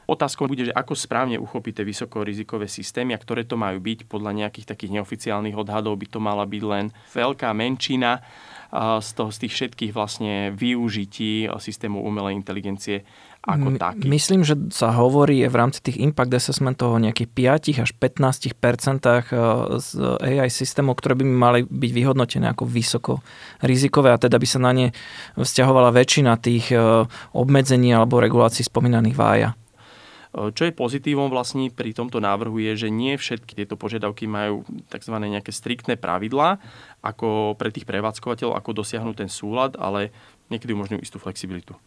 Otázkou bude, že ako správne uchopiť tie vysokorizikové systémy, a ktoré to majú byť. Podľa nejakých takých neoficiálnych odhadov by to mala byť len veľká menšina z tých všetkých vlastne využití systému umelej inteligencie ako taký. Myslím, že sa hovorí v rámci tých impact assessmentov o nejakých 5 až 15% z AI systémov, ktoré by mali byť vyhodnotené ako vysoko rizikové a teda by sa na ne vzťahovala väčšina tých obmedzení alebo regulácií spomínaných vája. Čo je pozitívom vlastne pri tomto návrhu je, že nie všetky tieto požiadavky majú tzv. Nejaké striktné pravidlá ako pre tých prevádzkovateľov, ako dosiahnuť ten súlad, ale niekedy umožňujú istú flexibilitu.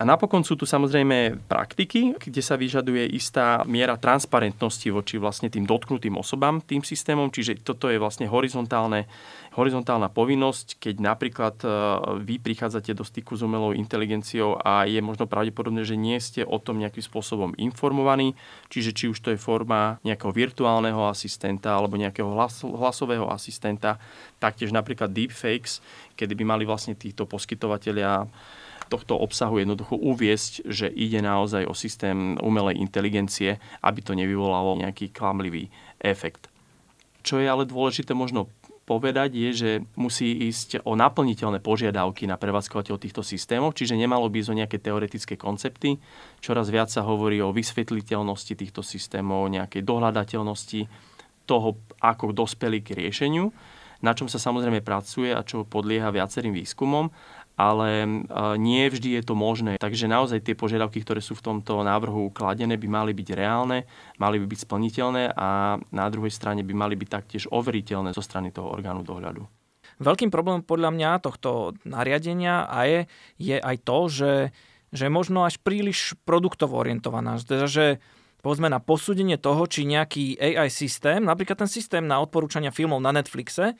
A napokon sú tu samozrejme praktiky, kde sa vyžaduje istá miera transparentnosti voči vlastne tým dotknutým osobám, tým systémom, čiže toto je vlastne horizontálna povinnosť, keď napríklad vy prichádzate do styku s umelou inteligenciou a je možno pravdepodobné, že nie ste o tom nejakým spôsobom informovaní, čiže či už to je forma nejakého virtuálneho asistenta alebo nejakého hlasového asistenta, taktiež napríklad deepfakes, kedy by mali vlastne títo poskytovatelia tohto obsahu jednoducho uviesť, že ide naozaj o systém umelej inteligencie, aby to nevyvolalo nejaký klamlivý efekt. Čo je ale dôležité možno povedať je, že musí ísť o naplniteľné požiadavky na prevádzkovateľov týchto systémov, čiže nemalo by ísť o nejaké teoretické koncepty. Čoraz viac sa hovorí o vysvetliteľnosti týchto systémov, o nejakej dohľadateľnosti toho, ako dospeli k riešeniu, na čom sa samozrejme pracuje a čo podlieha viacerým výskumom, ale nie vždy je to možné. Takže naozaj tie požiadavky, ktoré sú v tomto návrhu kladené, by mali byť reálne, mali by byť splniteľné a na druhej strane by mali byť taktiež overiteľné zo strany toho orgánu dohľadu. Veľkým problémom podľa mňa tohto nariadenia je aj to, že možno až príliš produktovo orientovaná. Teda, že povedzme na posúdenie toho, či nejaký AI systém, napríklad ten systém na odporúčania filmov na Netflixe,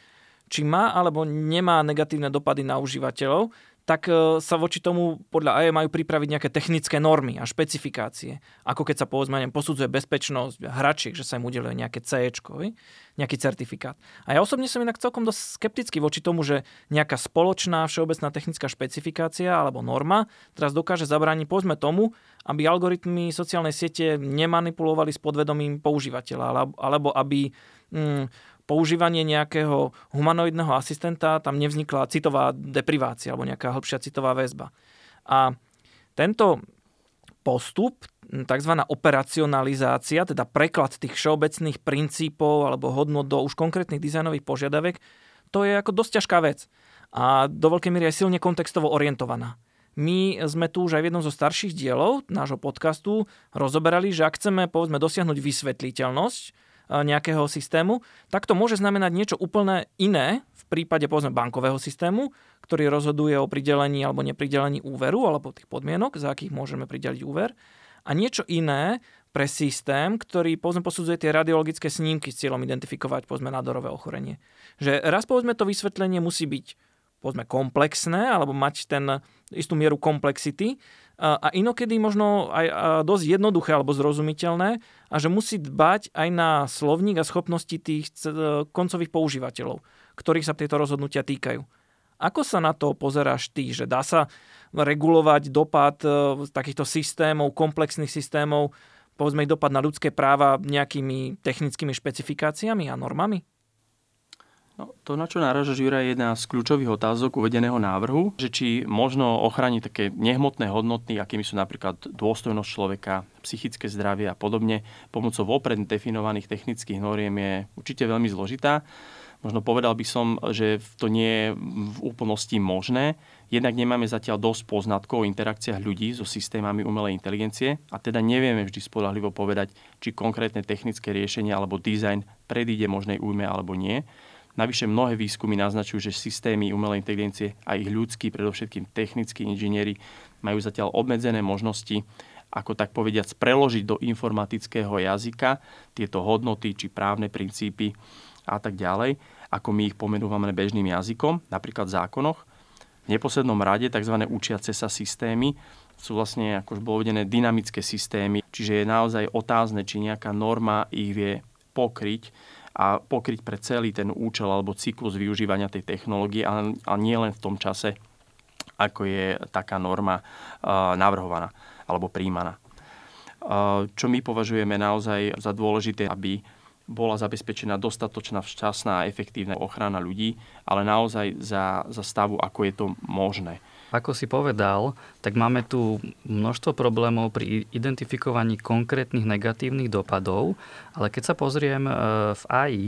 či má alebo nemá negatívne dopady na užívateľov, tak sa voči tomu podľa AIA majú pripraviť nejaké technické normy a špecifikácie. Ako keď sa povedzme posudzuje bezpečnosť hračiek, že sa im udeluje nejaké CEčko, nejaký certifikát. A ja osobne som inak celkom dosť skeptický voči tomu, že nejaká spoločná všeobecná technická špecifikácia alebo norma teraz dokáže zabrániť povedzme tomu, aby algoritmy sociálnej siete nemanipulovali s podvedomím používateľa alebo aby používanie nejakého humanoidného asistenta, tam nevznikla citová deprivácia alebo nejaká hlbšia citová väzba. A tento postup, takzvaná operacionalizácia, teda preklad tých všeobecných princípov alebo hodnot do už konkrétnych dizajnových požiadavek, to je ako dosť ťažká vec a do veľkej miery aj silne kontextovo orientovaná. My sme tu už aj v jednom zo starších dielov nášho podcastu rozoberali, že ak chceme povedzme dosiahnuť vysvetliteľnosť nejakého systému, tak to môže znamenať niečo úplne iné v prípade povedzme bankového systému, ktorý rozhoduje o pridelení alebo nepridelení úveru alebo tých podmienok, za akých môžeme prideliť úver. A niečo iné pre systém, ktorý povedzme posudzuje tie radiologické snímky s cieľom identifikovať povedzme nádorové ochorenie. Že raz povedzme to vysvetlenie musí byť povedzme komplexné alebo mať ten istú mieru komplexity, a inokedy možno aj dosť jednoduché alebo zrozumiteľné a že musí dbať aj na slovník a schopnosti tých koncových používateľov, ktorých sa tieto rozhodnutia týkajú. Ako sa na to pozeráš ty, že dá sa regulovať dopad takýchto systémov, komplexných systémov, povedzme ich dopad na ľudské práva nejakými technickými špecifikáciami a normami? No, to, na čo narážaš, Jura, je jedna z kľúčových otázok uvedeného návrhu, že či možno ochrániť také nehmotné hodnoty, akými sú napríklad dôstojnosť človeka, psychické zdravie a podobne, pomocou vopred definovaných technických noriem je určite veľmi zložitá. Možno povedal by som, že to nie je v úplnosti možné. Jednak nemáme zatiaľ dosť poznatkov o interakciách ľudí so systémami umelej inteligencie a teda nevieme vždy spoľahlivo povedať, či konkrétne technické riešenie alebo dizajn predíde možnej újme alebo nie. Navyše mnohé výskumy naznačujú, že systémy umelej inteligencie a ich ľudskí, predovšetkým technickí inžinieri, majú zatiaľ obmedzené možnosti, ako tak povediac, preložiť do informatického jazyka tieto hodnoty či právne princípy a tak ďalej, ako my ich pomenúvame bežným jazykom, napríklad v zákonoch. V neposlednom rade tzv. Učiace sa systémy sú vlastne, ako už bolo uvedené, dynamické systémy, čiže je naozaj otázne, či nejaká norma ich vie pokryť pre celý ten účel alebo cyklus využívania tej technológie a nie len v tom čase, ako je taká norma navrhovaná alebo príjmaná. Čo my považujeme naozaj za dôležité, aby bola zabezpečená dostatočná, včasná a efektívna ochrana ľudí, ale naozaj za stavu, ako je to možné. Ako si povedal, tak máme tu množstvo problémov pri identifikovaní konkrétnych negatívnych dopadov, ale keď sa pozriem v AI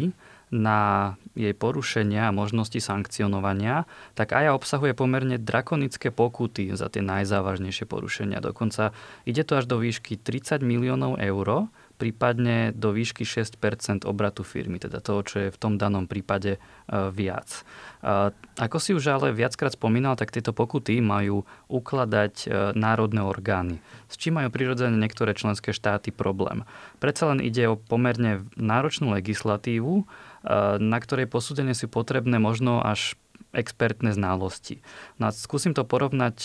na jej porušenia a možnosti sankcionovania, tak AIA obsahuje pomerne drakonické pokuty za tie najzávažnejšie porušenia. Dokonca ide to až do výšky 30 miliónov eur, prípadne do výšky 6% obratu firmy, teda toho, čo je v tom danom prípade viac. Ako si už ale viackrát spomínal, tak tieto pokuty majú ukladať národné orgány, s čím majú prirodzene niektoré členské štáty problém. Predsa len ide o pomerne náročnú legislatívu, na ktorej posúdenie sú potrebné možno až expertné znalosti. No skúsim to porovnať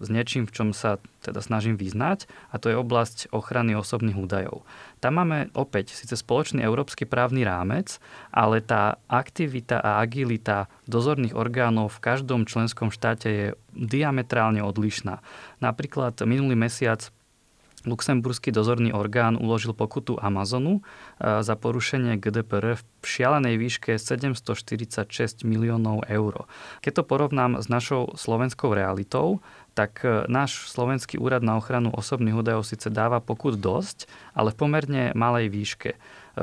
s niečím, v čom sa teda snažím vyznať, a to je oblasť ochrany osobných údajov. Tam máme opäť síce spoločný európsky právny rámec, ale tá aktivita a agilita dozorných orgánov v každom členskom štáte je diametrálne odlišná. Napríklad minulý mesiac luxemburský dozorný orgán uložil pokutu Amazonu za porušenie GDPR v šialenej výške 746 miliónov eur. Keď to porovnám s našou slovenskou realitou, tak náš slovenský úrad na ochranu osobných údajov síce dáva pokut dosť, ale v pomerne malej výške.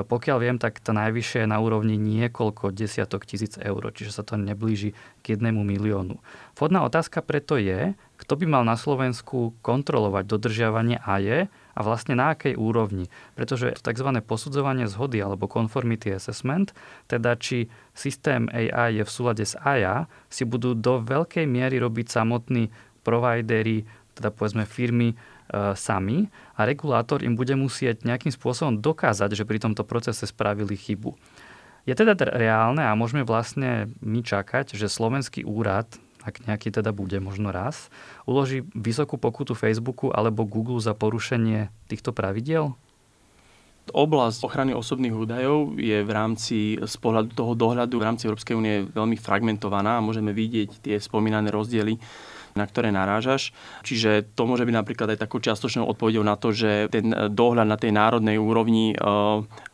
Pokiaľ viem, tak tá najvyššia je na úrovni niekoľko desiatok tisíc eur, čiže sa to neblíži k 1 miliónu. Vhodná otázka preto je, kto by mal na Slovensku kontrolovať dodržiavanie AIA a vlastne na akej úrovni. Pretože tzv. Posudzovanie zhody alebo conformity assessment, teda či systém AI je v súlade s AIA, si budú do veľkej miery robiť samotní provideri, teda povedzme firmy, sami, a regulátor im bude musieť nejakým spôsobom dokázať, že pri tomto procese spravili chybu. Je teda reálne a môžeme vlastne my čakať, že slovenský úrad, ak nejaký teda bude možno raz, uloží vysokú pokutu Facebooku alebo Google za porušenie týchto pravidiel? Oblasť ochrany osobných údajov je v rámci, z pohľadu toho dohľadu v rámci Európskej únie veľmi fragmentovaná a môžeme vidieť tie spomínané rozdiely, na ktoré narážaš. Čiže to môže byť napríklad aj takou čiastočnou odpoveďou na to, že ten dohľad na tej národnej úrovni,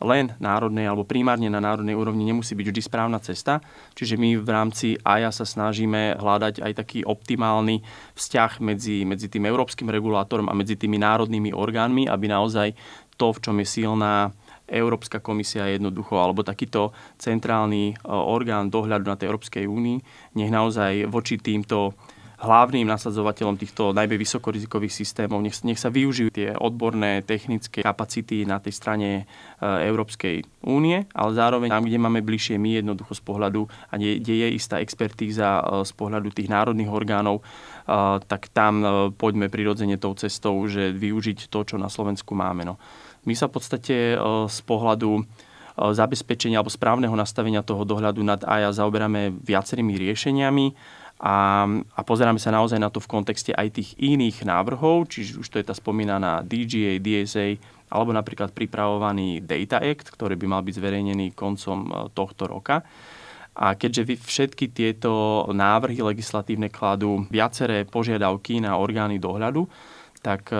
len národnej alebo primárne na národnej úrovni, nemusí byť vždy správna cesta. Čiže my v rámci AIA sa snažíme hľadať aj taký optimálny vzťah medzi tým európskym regulátorom a medzi tými národnými orgánmi, aby naozaj to, v čom je silná Európska komisia jednoducho, alebo takýto centrálny orgán dohľadu na tej Európskej únii, nech naozaj voči týmto hlavným nasadzovateľom týchto najmä vysokorizikových systémov, nech sa využijú tie odborné technické kapacity na tej strane Európskej únie, ale zároveň tam, kde máme bližšie my jednoducho z pohľadu a kde je istá expertíza z pohľadu tých národných orgánov, tak tam poďme prirodzene tou cestou, že využiť to, čo na Slovensku máme. No. My sa v podstate z pohľadu zabezpečenia alebo správneho nastavenia toho dohľadu nad AIA zaoberáme viacerými riešeniami, a pozeráme sa naozaj na to v kontexte aj tých iných návrhov, čiže už to je tá spomínaná DGA, DSA, alebo napríklad pripravovaný Data Act, ktorý by mal byť zverejnený koncom tohto roka. A keďže všetky tieto návrhy legislatívne kladú viaceré požiadavky na orgány dohľadu, tak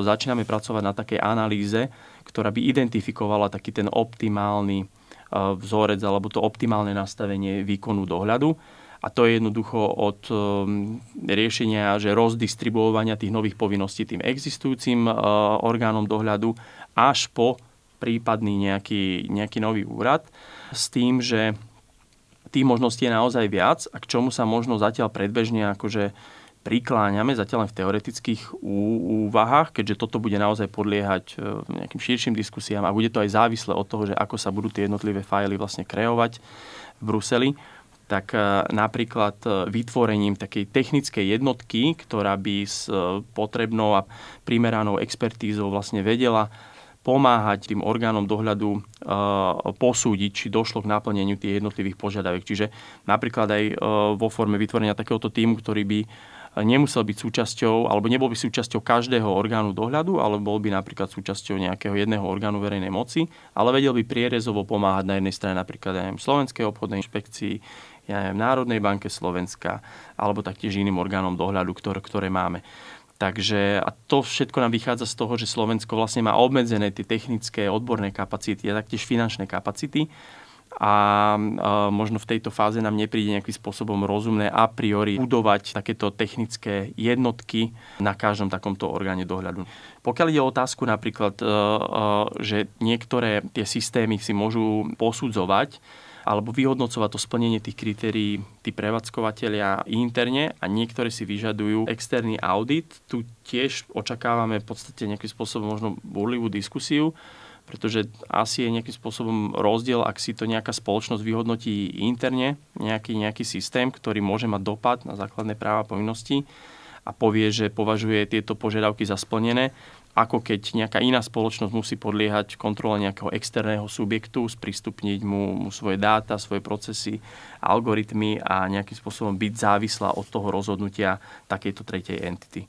začíname pracovať na takej analýze, ktorá by identifikovala taký ten optimálny vzorec alebo to optimálne nastavenie výkonu dohľadu. A to je jednoducho od riešenia, že rozdistribuovania tých nových povinností tým existujúcim orgánom dohľadu až po prípadný nejaký nový úrad. S tým, že tých možností je naozaj viac a k čomu sa možno zatiaľ predbežne akože prikláňame, zatiaľ len v teoretických úvahách, keďže toto bude naozaj podliehať nejakým širším diskusiám a bude to aj závislé od toho, že ako sa budú tie jednotlivé fajly vlastne kreovať v Bruseli. Tak napríklad vytvorením takej technickej jednotky, ktorá by s potrebnou a primeranou expertízou vlastne vedela pomáhať tým orgánom dohľadu posúdiť, či došlo k naplneniu tých jednotlivých požiadaviek. Čiže napríklad aj vo forme vytvorenia takéhoto týmu, ktorý by nemusel byť súčasťou, alebo nebol by súčasťou každého orgánu dohľadu, ale bol by napríklad súčasťou nejakého jedného orgánu verejnej moci, ale vedel by prierezovo pomáhať na jednej strane napríklad aj Slovenskej obchodnej inšpekcii, Národnej banke Slovenska, alebo taktiež iným orgánom dohľadu, ktoré máme. Takže a to všetko nám vychádza z toho, že Slovensko vlastne má obmedzené tie technické, odborné kapacity a taktiež finančné kapacity. A možno v tejto fáze nám nepríde nejakým spôsobom rozumné a priori budovať takéto technické jednotky na každom takomto orgáne dohľadu. Pokiaľ ide o otázku napríklad, že niektoré tie systémy si môžu posudzovať alebo vyhodnocovať to splnenie tých kritérií tí prevádzkovateľia interne a niektoré si vyžadujú externý audit. Tu tiež očakávame v podstate nejakým spôsobom možno burlivú diskusiu, pretože asi je nejakým spôsobom rozdiel, ak si to nejaká spoločnosť vyhodnotí interne, nejaký systém, ktorý môže mať dopad na základné práva a povinnosti a povie, že považuje tieto požiadavky za splnené, ako keď nejaká iná spoločnosť musí podliehať kontrole nejakého externého subjektu, sprístupniť mu svoje dáta, svoje procesy, algoritmy a nejakým spôsobom byť závislá od toho rozhodnutia takejto tretej entity.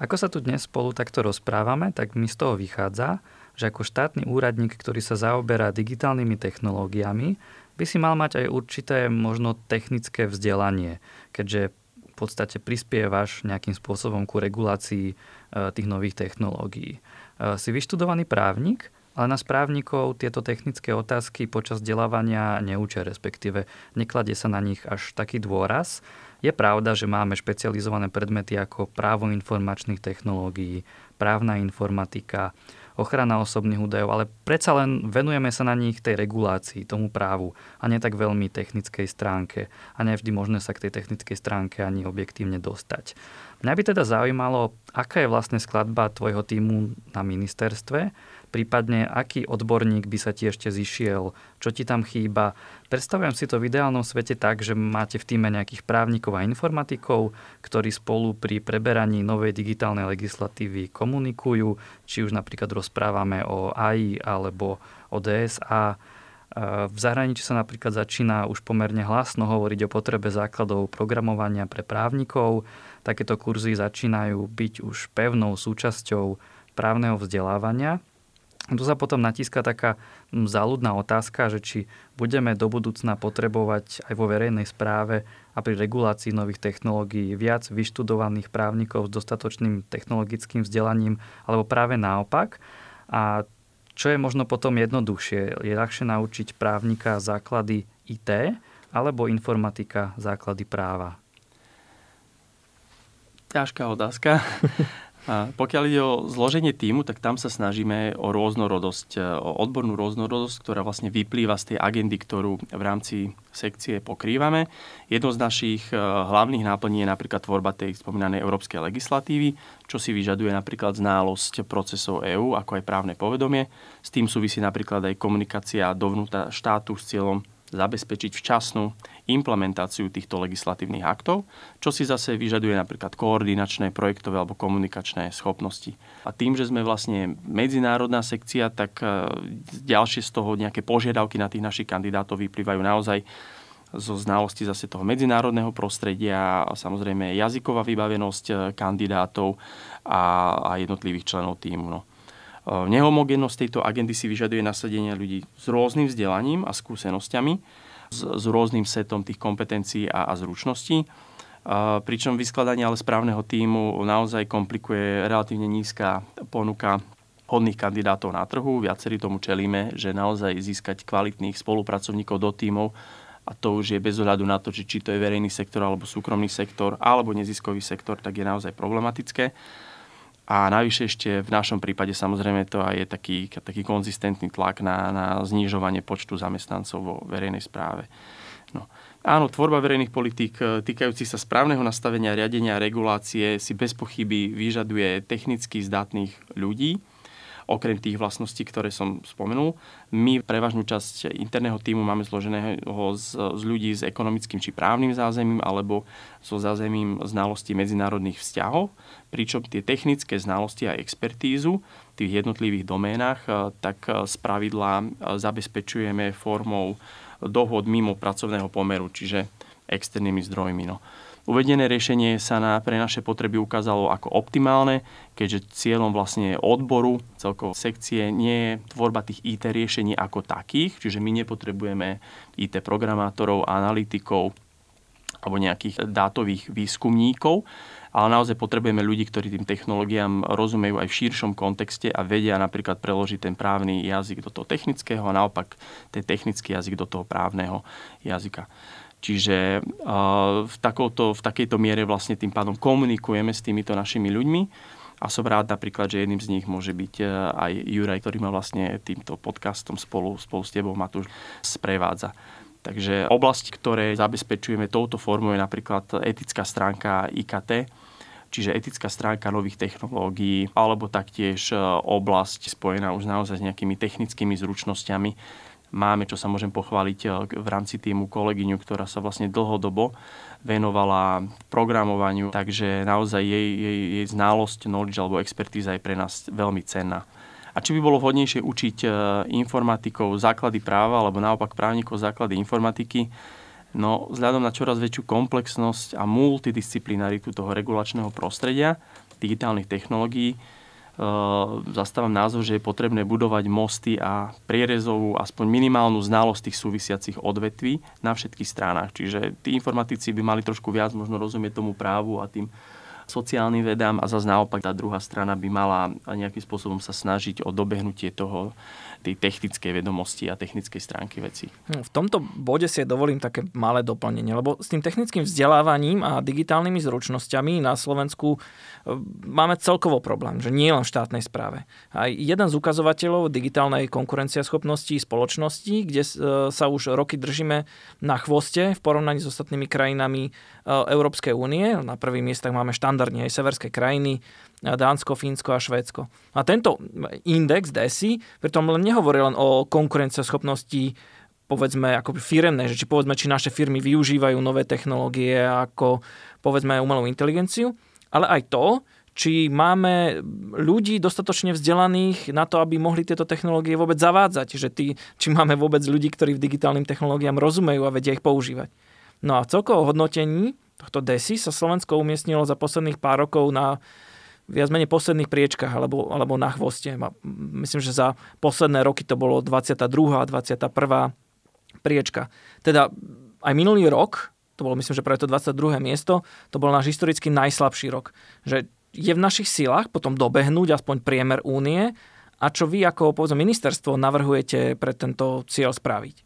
Ako sa tu dnes spolu takto rozprávame, tak mi z toho vychádza, že ako štátny úradník, ktorý sa zaoberá digitálnymi technológiami, by si mal mať aj určité možno technické vzdelanie, keďže v podstate prispievaš nejakým spôsobom ku regulácii tých nových technológií. Si vyštudovaný právnik, ale nás právnikov tieto technické otázky počas vzdelávania neučia, respektíve nekladie sa na nich až taký dôraz. Je pravda, že máme špecializované predmety ako právo informačných technológií, právna informatika, ochrana osobných údajov, ale predsa len venujeme sa na nich tej regulácii, tomu právu a nie tak veľmi technickej stránke a nie vždy možné sa k tej technickej stránke ani objektívne dostať. Mňa by teda zaujímalo, aká je vlastne skladba tvojho tímu na ministerstve, prípadne aký odborník by sa ti ešte zišiel, čo ti tam chýba. Predstavujem si to v ideálnom svete tak, že máte v týme nejakých právnikov a informatikov, ktorí spolu pri preberaní novej digitálnej legislatívy komunikujú, či už napríklad rozprávame o AI alebo o DSA. V zahraničí sa napríklad začína už pomerne hlasno hovoriť o potrebe základov programovania pre právnikov. Takéto kurzy začínajú byť už pevnou súčasťou právneho vzdelávania. Tu sa potom natíska taká záľudná otázka, že či budeme do budúcna potrebovať aj vo verejnej správe a pri regulácii nových technológií viac vyštudovaných právnikov s dostatočným technologickým vzdelaním, alebo práve naopak. A čo je možno potom jednoduchšie? Je ľahšie naučiť právnika základy IT alebo informatika základy práva? Ťažká otázka. A pokiaľ ide o zloženie tímu, tak tam sa snažíme o rôznorodosť, o odbornú rôznorodosť, ktorá vlastne vyplýva z tej agendy, ktorú v rámci sekcie pokrývame. Jedno z našich hlavných náplní je napríklad tvorba tej spomínanej európskej legislatívy, čo si vyžaduje napríklad znalosť procesov EÚ, ako aj právne povedomie. S tým súvisí napríklad aj komunikácia dovnútra štátu s cieľom zabezpečiť včasnú implementáciu týchto legislatívnych aktov, čo si zase vyžaduje napríklad koordinačné, projektové alebo komunikačné schopnosti. A tým, že sme vlastne medzinárodná sekcia, tak ďalšie z toho nejaké požiadavky na tých našich kandidátov vyplývajú naozaj zo znalosti zase toho medzinárodného prostredia, samozrejme jazyková vybavenosť kandidátov a jednotlivých členov tímu. No. Nehomogénnosť tejto agendy si vyžaduje nasadenie ľudí s rôznym vzdelaním a skúsenosťami, s rôznym setom tých kompetencií a zručností. Pričom vyskladanie ale správneho tímu naozaj komplikuje relatívne nízka ponuka hodných kandidátov na trhu. Viacerí tomu čelíme, že naozaj získať kvalitných spolupracovníkov do tímov, a to už je bez ohľadu na to, či to je verejný sektor alebo súkromný sektor alebo neziskový sektor, tak je naozaj problematické. A navyše ešte v našom prípade samozrejme to aj je taký konzistentný tlak na znižovanie počtu zamestnancov vo verejnej správe. No. Áno, tvorba verejných politík týkajúcich sa správneho nastavenia, riadenia a regulácie si bez pochyby vyžaduje technicky zdatných ľudí, okrem tých vlastností, ktoré som spomenul. My prevažnú časť interného tímu máme zloženého z ľudí s ekonomickým či právnym zázemím alebo so zázemím znalostí medzinárodných vzťahov, pričom tie technické znalosti a expertízu v tých jednotlivých doménach tak spravidla zabezpečujeme formou dohod mimo pracovného pomeru, čiže externými zdrojmi. No. Uvedené riešenie sa pre naše potreby ukázalo ako optimálne, keďže cieľom vlastne odboru celkovo sekcie nie je tvorba tých IT riešení ako takých, čiže my nepotrebujeme IT programátorov, analytikov, alebo nejakých dátových výskumníkov, ale naozaj potrebujeme ľudí, ktorí tým technológiám rozumejú aj v širšom kontexte a vedia napríklad preložiť ten právny jazyk do toho technického a naopak ten technický jazyk do toho právneho jazyka. Čiže v takejto miere vlastne tým pádom komunikujeme s týmito našimi ľuďmi a som rád napríklad, že jedným z nich môže byť aj Juraj, ktorý ma vlastne týmto podcastom spolu s tebou, Matúš, sprevádza. Takže oblasť, ktoré zabezpečujeme touto formou, je napríklad etická stránka IKT, čiže etická stránka nových technológií, alebo taktiež oblasť spojená už naozaj s nejakými technickými zručnosťami. Máme, čo sa môžem pochváliť, v rámci týmu kolegyňu, ktorá sa vlastne dlhodobo venovala programovaniu, takže naozaj jej znalosť, knowledge alebo expertíza je pre nás veľmi cenná. A či by bolo vhodnejšie učiť informatikov základy práva alebo naopak právnikov základy informatiky? No, vzhľadom na čoraz väčšiu komplexnosť a multidisciplinaritu toho regulačného prostredia, digitálnych technológií, zastávam názor, že je potrebné budovať mosty a prierezovú, aspoň minimálnu znalosť tých súvisiacich odvetví na všetkých stranách. Čiže tí informatici by mali trošku viac možno rozumieť tomu právu a tým sociálnym vedám a zase naopak tá druhá strana by mala nejakým spôsobom sa snažiť o dobehnutie tej technickej vedomosti a technickej stránky vecí. V tomto bode si dovolím také malé doplnenie, lebo s tým technickým vzdelávaním a digitálnymi zručnosťami na Slovensku máme celkovo problém, že nie len v štátnej správe. Aj jeden z ukazovateľov digitálnej konkurencieschopnosti spoločnosti, kde sa už roky držíme na chvoste v porovnaní s ostatnými krajinami Európskej únie. Na prvých miestach máme štandardne aj severské krajiny, Dánsko, Fínsko a Švédsko. A tento index DESI pritom len nehovorí len o konkurencieschopnosti, povedzme, akoby firemné, že či naše firmy využívajú nové technológie ako, povedzme, umelú inteligenciu, ale aj to, či máme ľudí dostatočne vzdelaných na to, aby mohli tieto technológie vôbec zavádzať, že či máme vôbec ľudí, ktorí v digitálnym technológiám rozumejú a vedia ich používať. No a v celkovom hodnotení tohto DESI sa Slovensko umiestnilo za posledných pár rokov na viac menej posledných priečkách alebo na chvoste. Myslím, že za posledné roky to bolo 22. a 21. priečka. Teda aj minulý rok, to bolo myslím, že práve to 22. miesto, to bol náš historicky najslabší rok. Že je v našich silách potom dobehnúť aspoň priemer únie a čo vy ako povedzme ministerstvo navrhujete pre tento cieľ spraviť?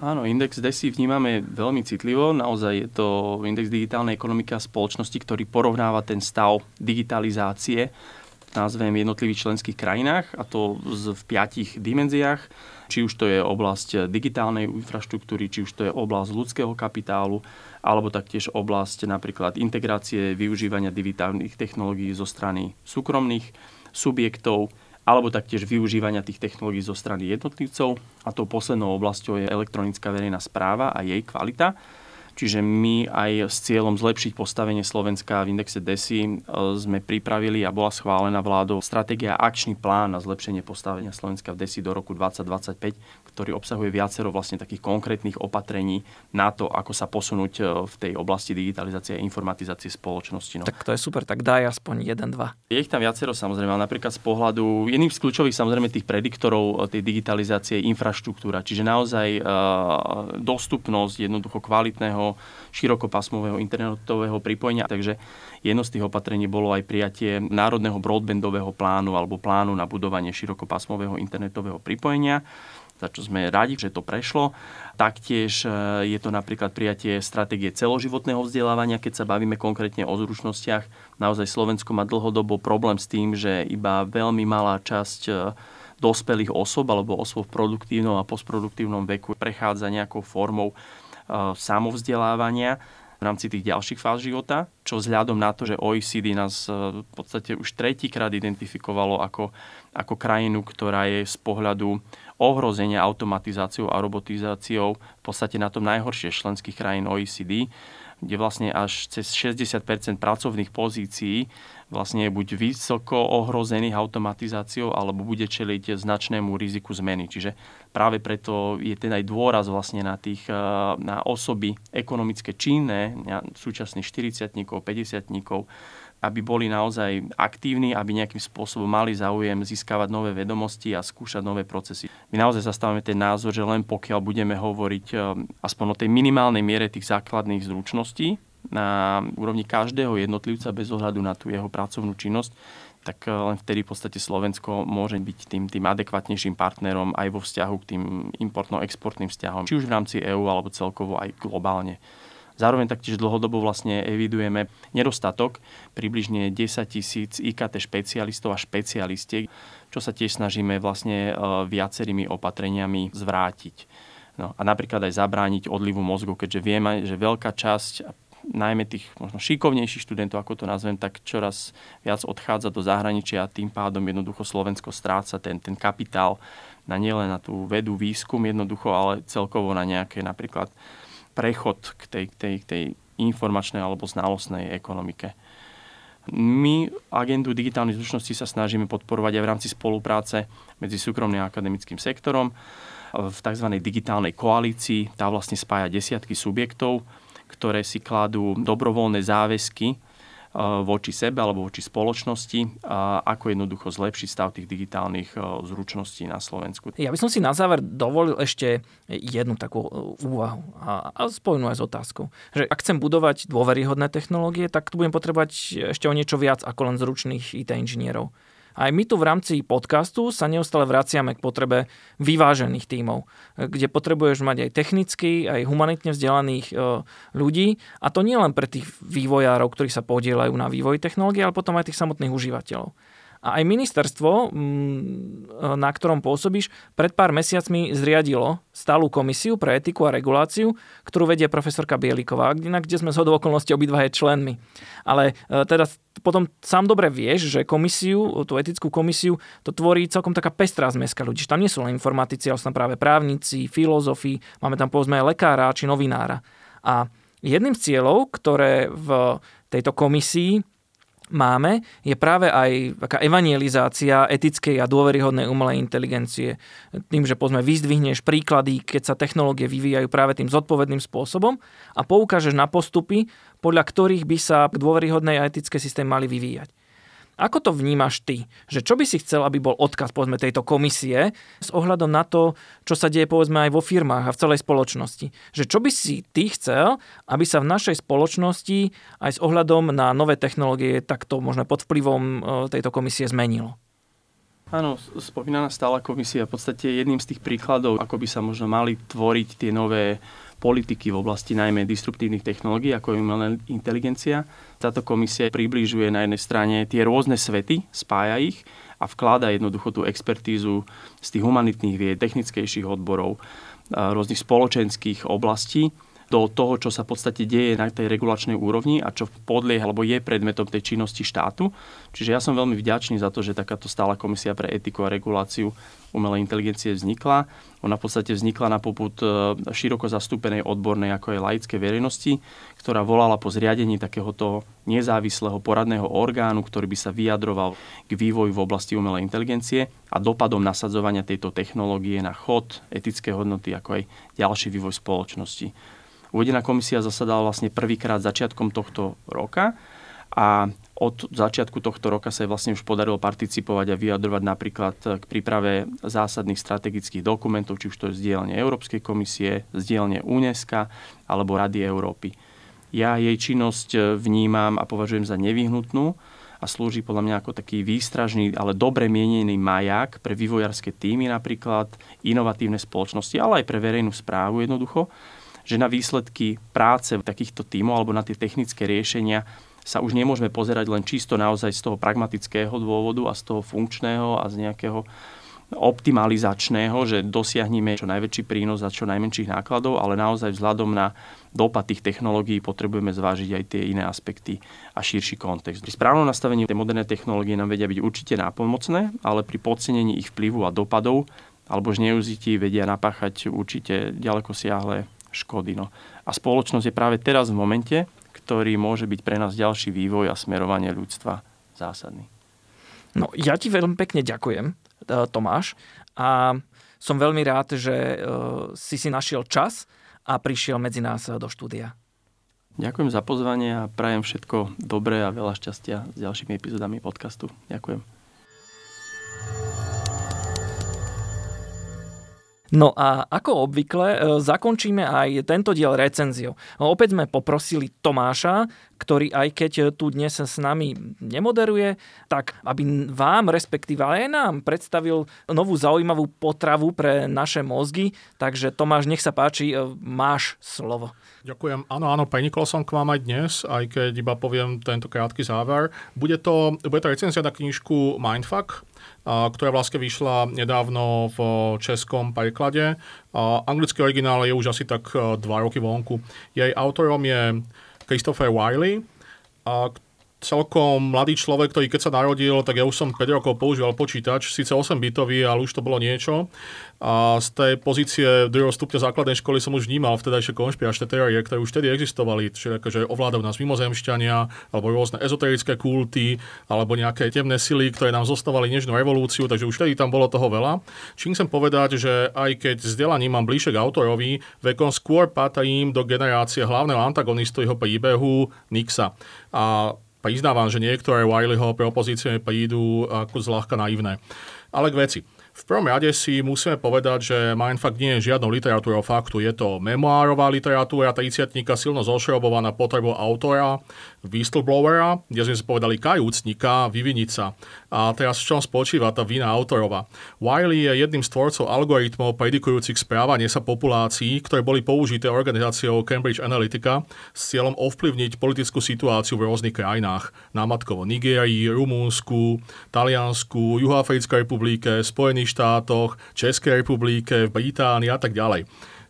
Áno, index DESI vnímame veľmi citlivo. Naozaj je to index digitálnej ekonomiky a spoločnosti, ktorý porovnáva ten stav digitalizácie v jednotlivých členských krajinách, a to v 5 dimenziách. Či už to je oblasť digitálnej infraštruktúry, či už to je oblasť ľudského kapitálu, alebo taktiež oblasť napríklad integrácie využívania digitálnych technológií zo strany súkromných subjektov, alebo taktiež využívania tých technológií zo strany jednotlivcov. A tou poslednou oblasťou je elektronická verejná správa a jej kvalita. Čiže my aj s cieľom zlepšiť postavenie Slovenska v indexe DESI sme pripravili a bola schválená vládou stratégia a akčný plán na zlepšenie postavenia Slovenska v DESI do roku 2025, ktorý obsahuje viacero vlastne takých konkrétnych opatrení na to, ako sa posunúť v tej oblasti digitalizácie a informatizácie spoločnosti. No. Tak to je super, tak daj aspoň 1-2. Je ich tam viacero samozrejme, ale napríklad z pohľadu jedným z kľúčových samozrejme tých prediktorov tej digitalizácie je infraštruktúra, čiže naozaj dostupnosť jednoducho kvalitného širokopásmového internetového pripojenia. Takže jedno z tých opatrení bolo aj prijatie národného broadbandového plánu alebo plánu na budovanie širokopásmového internetového pripojenia, za čo sme radi, že to prešlo. Taktiež je to napríklad prijatie stratégie celoživotného vzdelávania, keď sa bavíme konkrétne o zručnostiach. Naozaj Slovensko má dlhodobo problém s tým, že iba veľmi malá časť dospelých osôb alebo osôb v produktívnom a postproduktívnom veku prechádza nejakou formou samovzdelávania v rámci tých ďalších fáz života, čo vzhľadom na to, že OECD nás v podstate už tretíkrát identifikovalo ako krajinu, ktorá je z pohľadu ohrozenia automatizáciou a robotizáciou v podstate na tom najhoršie členských krajín OECD, kde vlastne až cez 60% pracovných pozícií vlastne je buď vysoko ohrozených automatizáciou, alebo bude čeliť značnému riziku zmeny. Čiže práve preto je ten aj dôraz vlastne na osoby ekonomické činné, súčasných 40-tníkov, 50-tníkov, aby boli naozaj aktívni, aby nejakým spôsobom mali záujem získavať nové vedomosti a skúšať nové procesy. My naozaj zastávame ten názor, že len pokiaľ budeme hovoriť aspoň o tej minimálnej miere tých základných zručností na úrovni každého jednotlivca bez ohľadu na tú jeho pracovnú činnosť, tak len vtedy v podstate Slovensko môže byť tým adekvátnejším partnerom aj vo vzťahu k tým importno-exportným vzťahom, či už v rámci EÚ alebo celkovo aj globálne. Zároveň taktiež dlhodobo vlastne evidujeme nedostatok približne 10 000 IKT špecialistov a špecialistiek, čo sa tiež snažíme vlastne viacerými opatreniami zvrátiť. No, a napríklad aj zabrániť odlivu mozgu, keďže vieme, že veľká časť najmä tých možno šikovnejších študentov, ako to nazvem, tak čoraz viac odchádza do zahraničia a tým pádom jednoducho Slovensko stráca ten kapitál na nielen na tú vedu, výskum jednoducho, ale celkovo na nejaké napríklad prechod k tej informačnej alebo znalostnej ekonomike. My agendu digitálnej zručnosti sa snažíme podporovať aj v rámci spolupráce medzi súkromným a akademickým sektorom v tzv. Digitálnej koalícii. Tá vlastne spája desiatky subjektov, ktoré si kladú dobrovoľné záväzky voči sebe alebo voči spoločnosti, ako jednoducho zlepšiť stav tých digitálnych zručností na Slovensku. Ja by som si na záver dovolil ešte jednu takú úvahu a spojenú aj s otázkou. Že ak chcem budovať dôveryhodné technológie, tak tu budem potrebovať ešte o niečo viac ako len zručných IT inžinierov. Aj my tu v rámci podcastu sa neustále vraciame k potrebe vyvážených tímov, kde potrebuješ mať aj technicky, aj humanitne vzdelaných ľudí. A to nie len pre tých vývojárov, ktorí sa podieľajú na vývoji technológie, ale potom aj tých samotných užívateľov. A aj ministerstvo, na ktorom pôsobíš, pred pár mesiacmi zriadilo stálu komisiu pre etiku a reguláciu, ktorú vedie profesorka Bieliková, kde sme zhodou okolností obidva je členmi. Ale teda potom sám dobre vieš, že komisiu, tú etickú komisiu, to tvorí celkom taká pestrá zmeska ľudí. Tam nie sú len informatici, ale sú tam práve právnici, filozofi, máme tam povedzme aj lekára či novinára. A jedným z cieľov, ktoré v tejto komisii máme, je práve aj taká evangelizácia etickej a dôveryhodnej umelej inteligencie. Tým, že pozme vyzdvihneš príklady, keď sa technológie vyvíjajú práve tým zodpovedným spôsobom a poukážeš na postupy, podľa ktorých by sa dôveryhodnej a etické systémy mali vyvíjať. Ako to vnímaš ty? Že čo by si chcel, aby bol odkaz povedzme tejto komisie s ohľadom na to, čo sa deje povedzme aj vo firmách a v celej spoločnosti? Že čo by si ty chcel, aby sa v našej spoločnosti aj s ohľadom na nové technológie takto možno pod vplyvom tejto komisie zmenilo? Áno, spomínaná stála komisia v podstate je jedným z tých príkladov, ako by sa možno mali tvoriť tie nové politiky v oblasti najmä disruptívnych technológií, ako je umelá inteligencia. Táto komisia približuje na jednej strane tie rôzne svety, spája ich a vklada jednoducho tú expertízu z tých humanitných vied, technickejších odborov, rôznych spoločenských oblastí do toho, čo sa v podstate deje na tej regulačnej úrovni a čo podlieha alebo je predmetom tej činnosti štátu. Čiže ja som veľmi vďačný za to, že takáto stála komisia pre etiku a reguláciu umelej inteligencie vznikla. Ona v podstate vznikla na popud široko zastúpenej odbornej ako aj laickej verejnosti, ktorá volala po zriadení takéhoto nezávislého poradného orgánu, ktorý by sa vyjadroval k vývoju v oblasti umelej inteligencie a dopadom nasadzovania tejto technológie na chod, etické hodnoty ako aj ďalší vývoj spoločnosti. Uvedená komisia zasadala vlastne prvýkrát začiatkom tohto roka a od začiatku tohto roka sa vlastne už podarilo participovať a vyjadrovať napríklad k príprave zásadných strategických dokumentov, či už to je zdieľanie Európskej komisie, zdieľanie UNESCO alebo Rady Európy. Ja jej činnosť vnímam a považujem za nevyhnutnú a slúži podľa mňa ako taký výstražný, ale dobre mienený maják pre vývojárske týmy napríklad, inovatívne spoločnosti, ale aj pre verejnú správu jednoducho, že na výsledky práce takýchto tímov alebo na tie technické riešenia sa už nemôžeme pozerať len čisto naozaj z toho pragmatického dôvodu a z toho funkčného a z nejakého optimalizačného, že dosiahneme čo najväčší prínos a čo najmenších nákladov, ale naozaj vzhľadom na dopad tých technológií potrebujeme zvážiť aj tie iné aspekty a širší kontext. Pri správnom nastavení tie moderné technológie nám vedia byť určite nápomocné, ale pri podcenení ich vplyvu a dopadov alebo zneužití vedia napáchať určite ďalekosiahle škody. No. A spoločnosť je práve teraz v momente, ktorý môže byť pre nás ďalší vývoj a smerovanie ľudstva zásadný. No, ja ti veľmi pekne ďakujem, Tomáš. A som veľmi rád, že si našiel čas a prišiel medzi nás do štúdia. Ďakujem za pozvanie a prajem všetko dobré a veľa šťastia s ďalšími epizódami podcastu. Ďakujem. No a ako obvykle, zakončíme aj tento diel recenziou. Opäť sme poprosili Tomáša, ktorý aj keď tu dnes s nami nemoderuje, tak aby vám, respektíve aj nám, predstavil novú zaujímavú potravu pre naše mozgy. Takže Tomáš, nech sa páči, máš slovo. Ďakujem. Áno, prenikol som k vám aj dnes, aj keď iba poviem tento krátky záver. Bude to recenzia na knižku Mindfuck, ktorá vlastne vyšla nedávno v českom preklade. Anglický originál je už asi tak 2 roky vonku. Jej autorom je Christopher Wylie, celkom mladý človek, ktorý keď sa narodil, tak ja už som 5 rokov používal počítač, síce 8-bitový, ale už to bolo niečo. A z tej pozície druhého stupňa základnej školy som už vnímal vtedajšie konšpiračné teórie, ktoré už vtedy existovali, čiže akože ovládajú nás mimozemšťania, alebo rôzne ezoterické kulty, alebo nejaké temné sily, ktoré nám zostávali nežnú revolúciu, takže už vtedy tam bolo toho veľa. Čím chcem povedať, že aj keď vzdelaním mám bližšie k autorovi, vekom skôr patrím do generácie hlavného antagonistu jeho príbehu Nixa. A priznávam, že niektoré Wileyho propozície prídu ako zľahka naivné. Ale k veci. V prvom rade si musíme povedať, že Mindfuck nie je žiadnou literatúrou faktu. Je to memoárová literatúra, 30-tníka silno zošrobovaná potrebou autora, whistleblowera, kde sme si povedali kajúcnika, vyvinica. A teraz v čom spočíva tá vina autorova? Wylie je jedným z tvorcov algoritmov predikujúcich správanie sa populácií, ktoré boli použité organizáciou Cambridge Analytica s cieľom ovplyvniť politickú situáciu v rôznych krajinách. Námatkovo Nigérii, Rumunsku, Taliansku, Juhoafrickej republike, Spojených štátoch, Českej republike, v Británii a tak ďalej.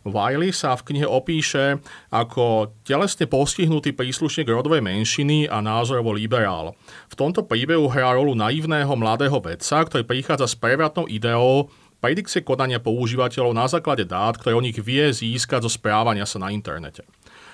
Wylie sa v knihe opíše ako telesne postihnutý príslušník rodovej menšiny a názorovo liberál. V tomto príbehu hrá rolu naivného mladého vedca, ktorý prichádza s prevratnou ideou predikcie konania používateľov na základe dát, ktoré o nich vie získať zo správania sa na internete.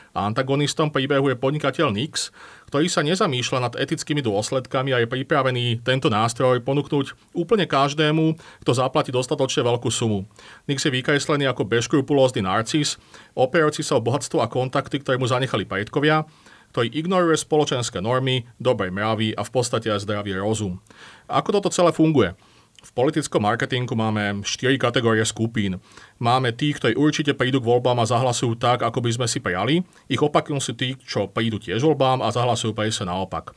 Antagonistom príbehu je podnikateľ Nix, ktorý sa nezamýšľa nad etickými dôsledkami a je pripravený tento nástroj ponúknuť úplne každému, kto zaplatí dostatočne veľkú sumu. Nix je vykreslený ako bezkrupulózny narcis, opierajúci sa o bohatstvo a kontakty, ktoré mu zanechali predkovia, ktorý ignoruje spoločenské normy, dobré mravy a v podstate aj zdravý rozum. Ako toto celé funguje? V politickom marketingu máme 4 kategórie skupín. Máme tých, ktorí určite prídu k voľbám a zahlasujú tak, ako by sme si prijali. Ich opakujú sú tí, čo prídu tiež voľbám a zahlasujú presne naopak.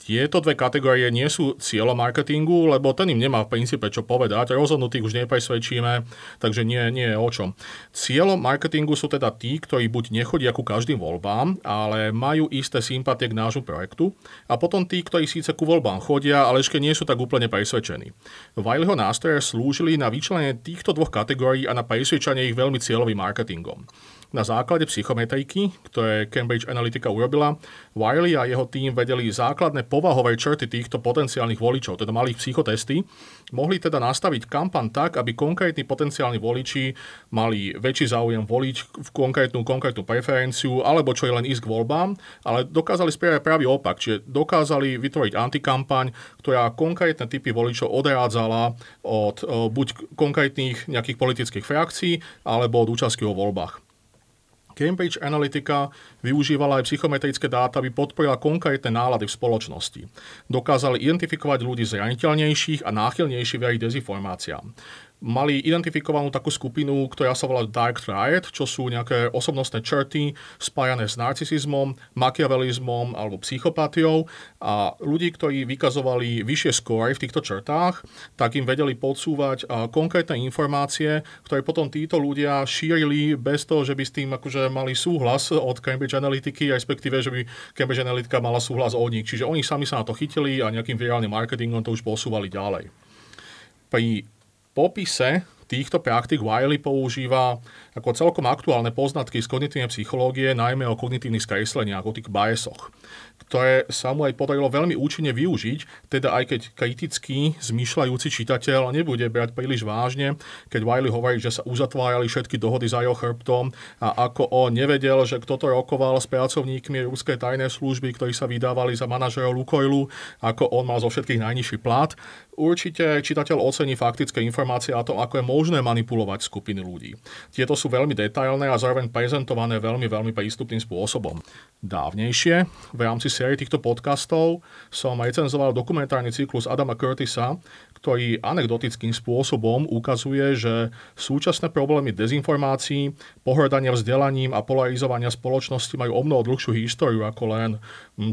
Tieto dve kategórie nie sú cieľom marketingu, lebo ten im nemá v princípe čo povedať. Rozhodnutých už nepresvedčíme, takže nie je o čom. Cieľom marketingu sú teda tí, ktorí buď nechodia ku každým voľbám, ale majú isté sympatie k nášmu projektu. A potom tí, ktorí síce ku voľbám chodia, ale ešte nie sú tak úplne presvedčení. Wylieho nástroje slúžili na vyčlenenie týchto dvoch kategórií a na presvedčanie ich veľmi cieľovým marketingom. Na základe psychometriky, ktoré Cambridge Analytica urobila, Wylie a jeho tým vedeli základné povahové črty týchto potenciálnych voličov, teda malých psychotesty. Mohli teda nastaviť kampaň tak, aby konkrétni potenciálni voliči mali väčší záujem voliť v konkrétnu preferenciu, alebo čo je len ísť k voľbám, ale dokázali spraviť pravý opak, čiže dokázali vytvoriť antikampaň, ktorá konkrétne typy voličov odrádzala od buď konkrétnych nejakých politických frakcií, alebo od účasti vo voľbách. Cambridge Analytica využívala aj psychometrické dáta, aby podporila konkrétne nálady v spoločnosti. Dokázali identifikovať ľudí zraniteľnejších a náchylnejších veriť dezinformáciám. Mali identifikovanú takú skupinu, ktorá sa volá Dark Triad, čo sú nejaké osobnostné črty spájané s narcisizmom, machiavelizmom alebo psychopatiou a ľudí, ktorí vykazovali vyššie skóre v týchto črtách, tak im vedeli podsúvať konkrétne informácie, ktoré potom títo ľudia šírili bez toho, že by s tým akože mali súhlas od Cambridge Analytiky, respektíve, že by Cambridge Analytica mala súhlas od nich. Čiže oni sami sa na to chytili a nejakým virálnym marketingom to už posúvali ďalej. Pri popise týchto praktik Wylie používa ako celkom aktuálne poznatky z kognitívnej psychológie, najmä o kognitívnych skresleniach, o tých biasoch, ktoré sa mu aj podarilo veľmi účinne využiť, teda aj keď kritický, zmýšľajúci čitateľ nebude brať príliš vážne, keď Wylie hovorí, že sa uzatvárali všetky dohody za jeho chrbtom a ako on nevedel, že kto to rokoval s pracovníkmi ruskej tajnej služby, ktorí sa vydávali za manažerov Lukoilu, ako on mal zo všetkých najnižší plat. Určite čitateľ ocení faktické informácie o tom, ako je možné manipulovať skupiny ľudí. Tieto sú veľmi detailné a zároveň prezentované veľmi, veľmi prístupným spôsobom. Dávnejšie, v rámci série týchto podcastov, som recenzoval dokumentárny cyklus Adama Curtisa, ktorý anekdotickým spôsobom ukazuje, že súčasné problémy dezinformácií, pohrdania vzdelaním a polarizovania spoločnosti majú omnoho dlhšiu históriu ako len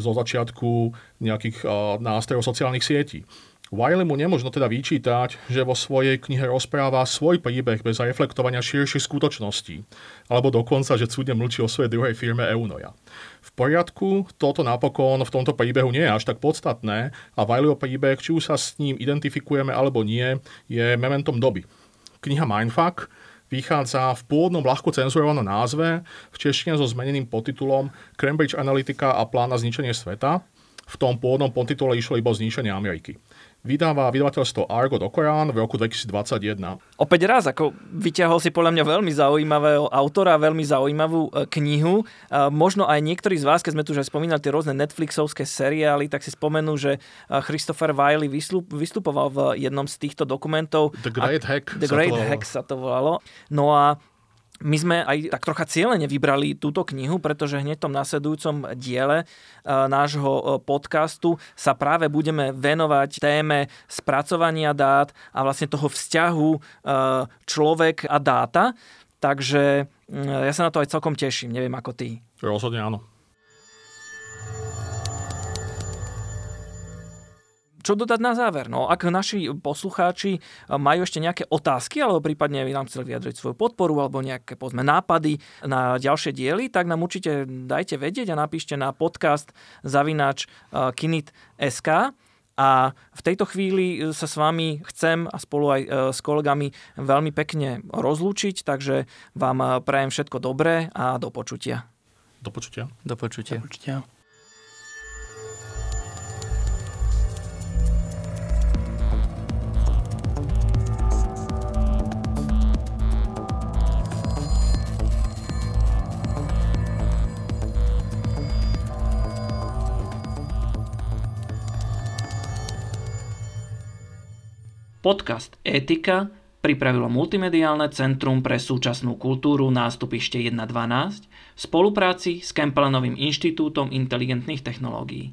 zo začiatku nejakých nástrojov sociálnych sietí. Wyliemu nemožno teda vyčítať, že vo svojej knihe rozpráva svoj príbeh bez reflektovania širších skutočností, alebo dokonca, že cudne mlčí o svojej druhej firme Eunoja. V poriadku, toto napokon v tomto príbehu nie je až tak podstatné a Wyliemu príbeh, či už sa s ním identifikujeme alebo nie, je mementom doby. Kniha Mindfuck vychádza v pôvodnom ľahko cenzurovanom názve, v češtine so zmeneným podtitulom Cambridge Analytica a plán na zničenie sveta. V tom pôvodnom podtitule išlo iba o zničenie Ameriky. Vydáva vydavateľstvo Argo do Korán v roku 2021. Opäť raz, ako vyťahol si podľa mňa veľmi zaujímavého autora, veľmi zaujímavú knihu. Možno aj niektorí z vás, keď sme tu už aj spomínali tie rôzne Netflixovské seriály, tak si spomenú, že Christopher Wylie vystupoval v jednom z týchto dokumentov. The Great Hack sa to volalo. No a my sme aj tak trocha cieľene vybrali túto knihu, pretože hneď v tom nasledujúcom diele nášho podcastu sa práve budeme venovať téme spracovania dát a vlastne toho vzťahu človek a dáta. Takže ja sa na to aj celkom teším, neviem ako ty. Rozhodne áno. Čo dodať na záver? No, ak naši poslucháči majú ešte nejaké otázky, alebo prípadne by nám chceli vyjadriť svoju podporu alebo nejaké povedzme nápady na ďalšie diely, tak nám určite dajte vedieť a napíšte na podcast@kinit.sk. A v tejto chvíli sa s vami chcem a spolu aj s kolegami veľmi pekne rozlúčiť, takže vám prajem všetko dobré a do počutia. Do počutia. Do počutia. Do počutia. Podcast Etika pripravilo Multimediálne centrum pre súčasnú kultúru Nástupište 1.12 v spolupráci s Kempelanovým inštitútom inteligentných technológií.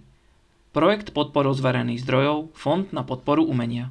Projekt podporil z verejných zdrojov Fond na podporu umenia.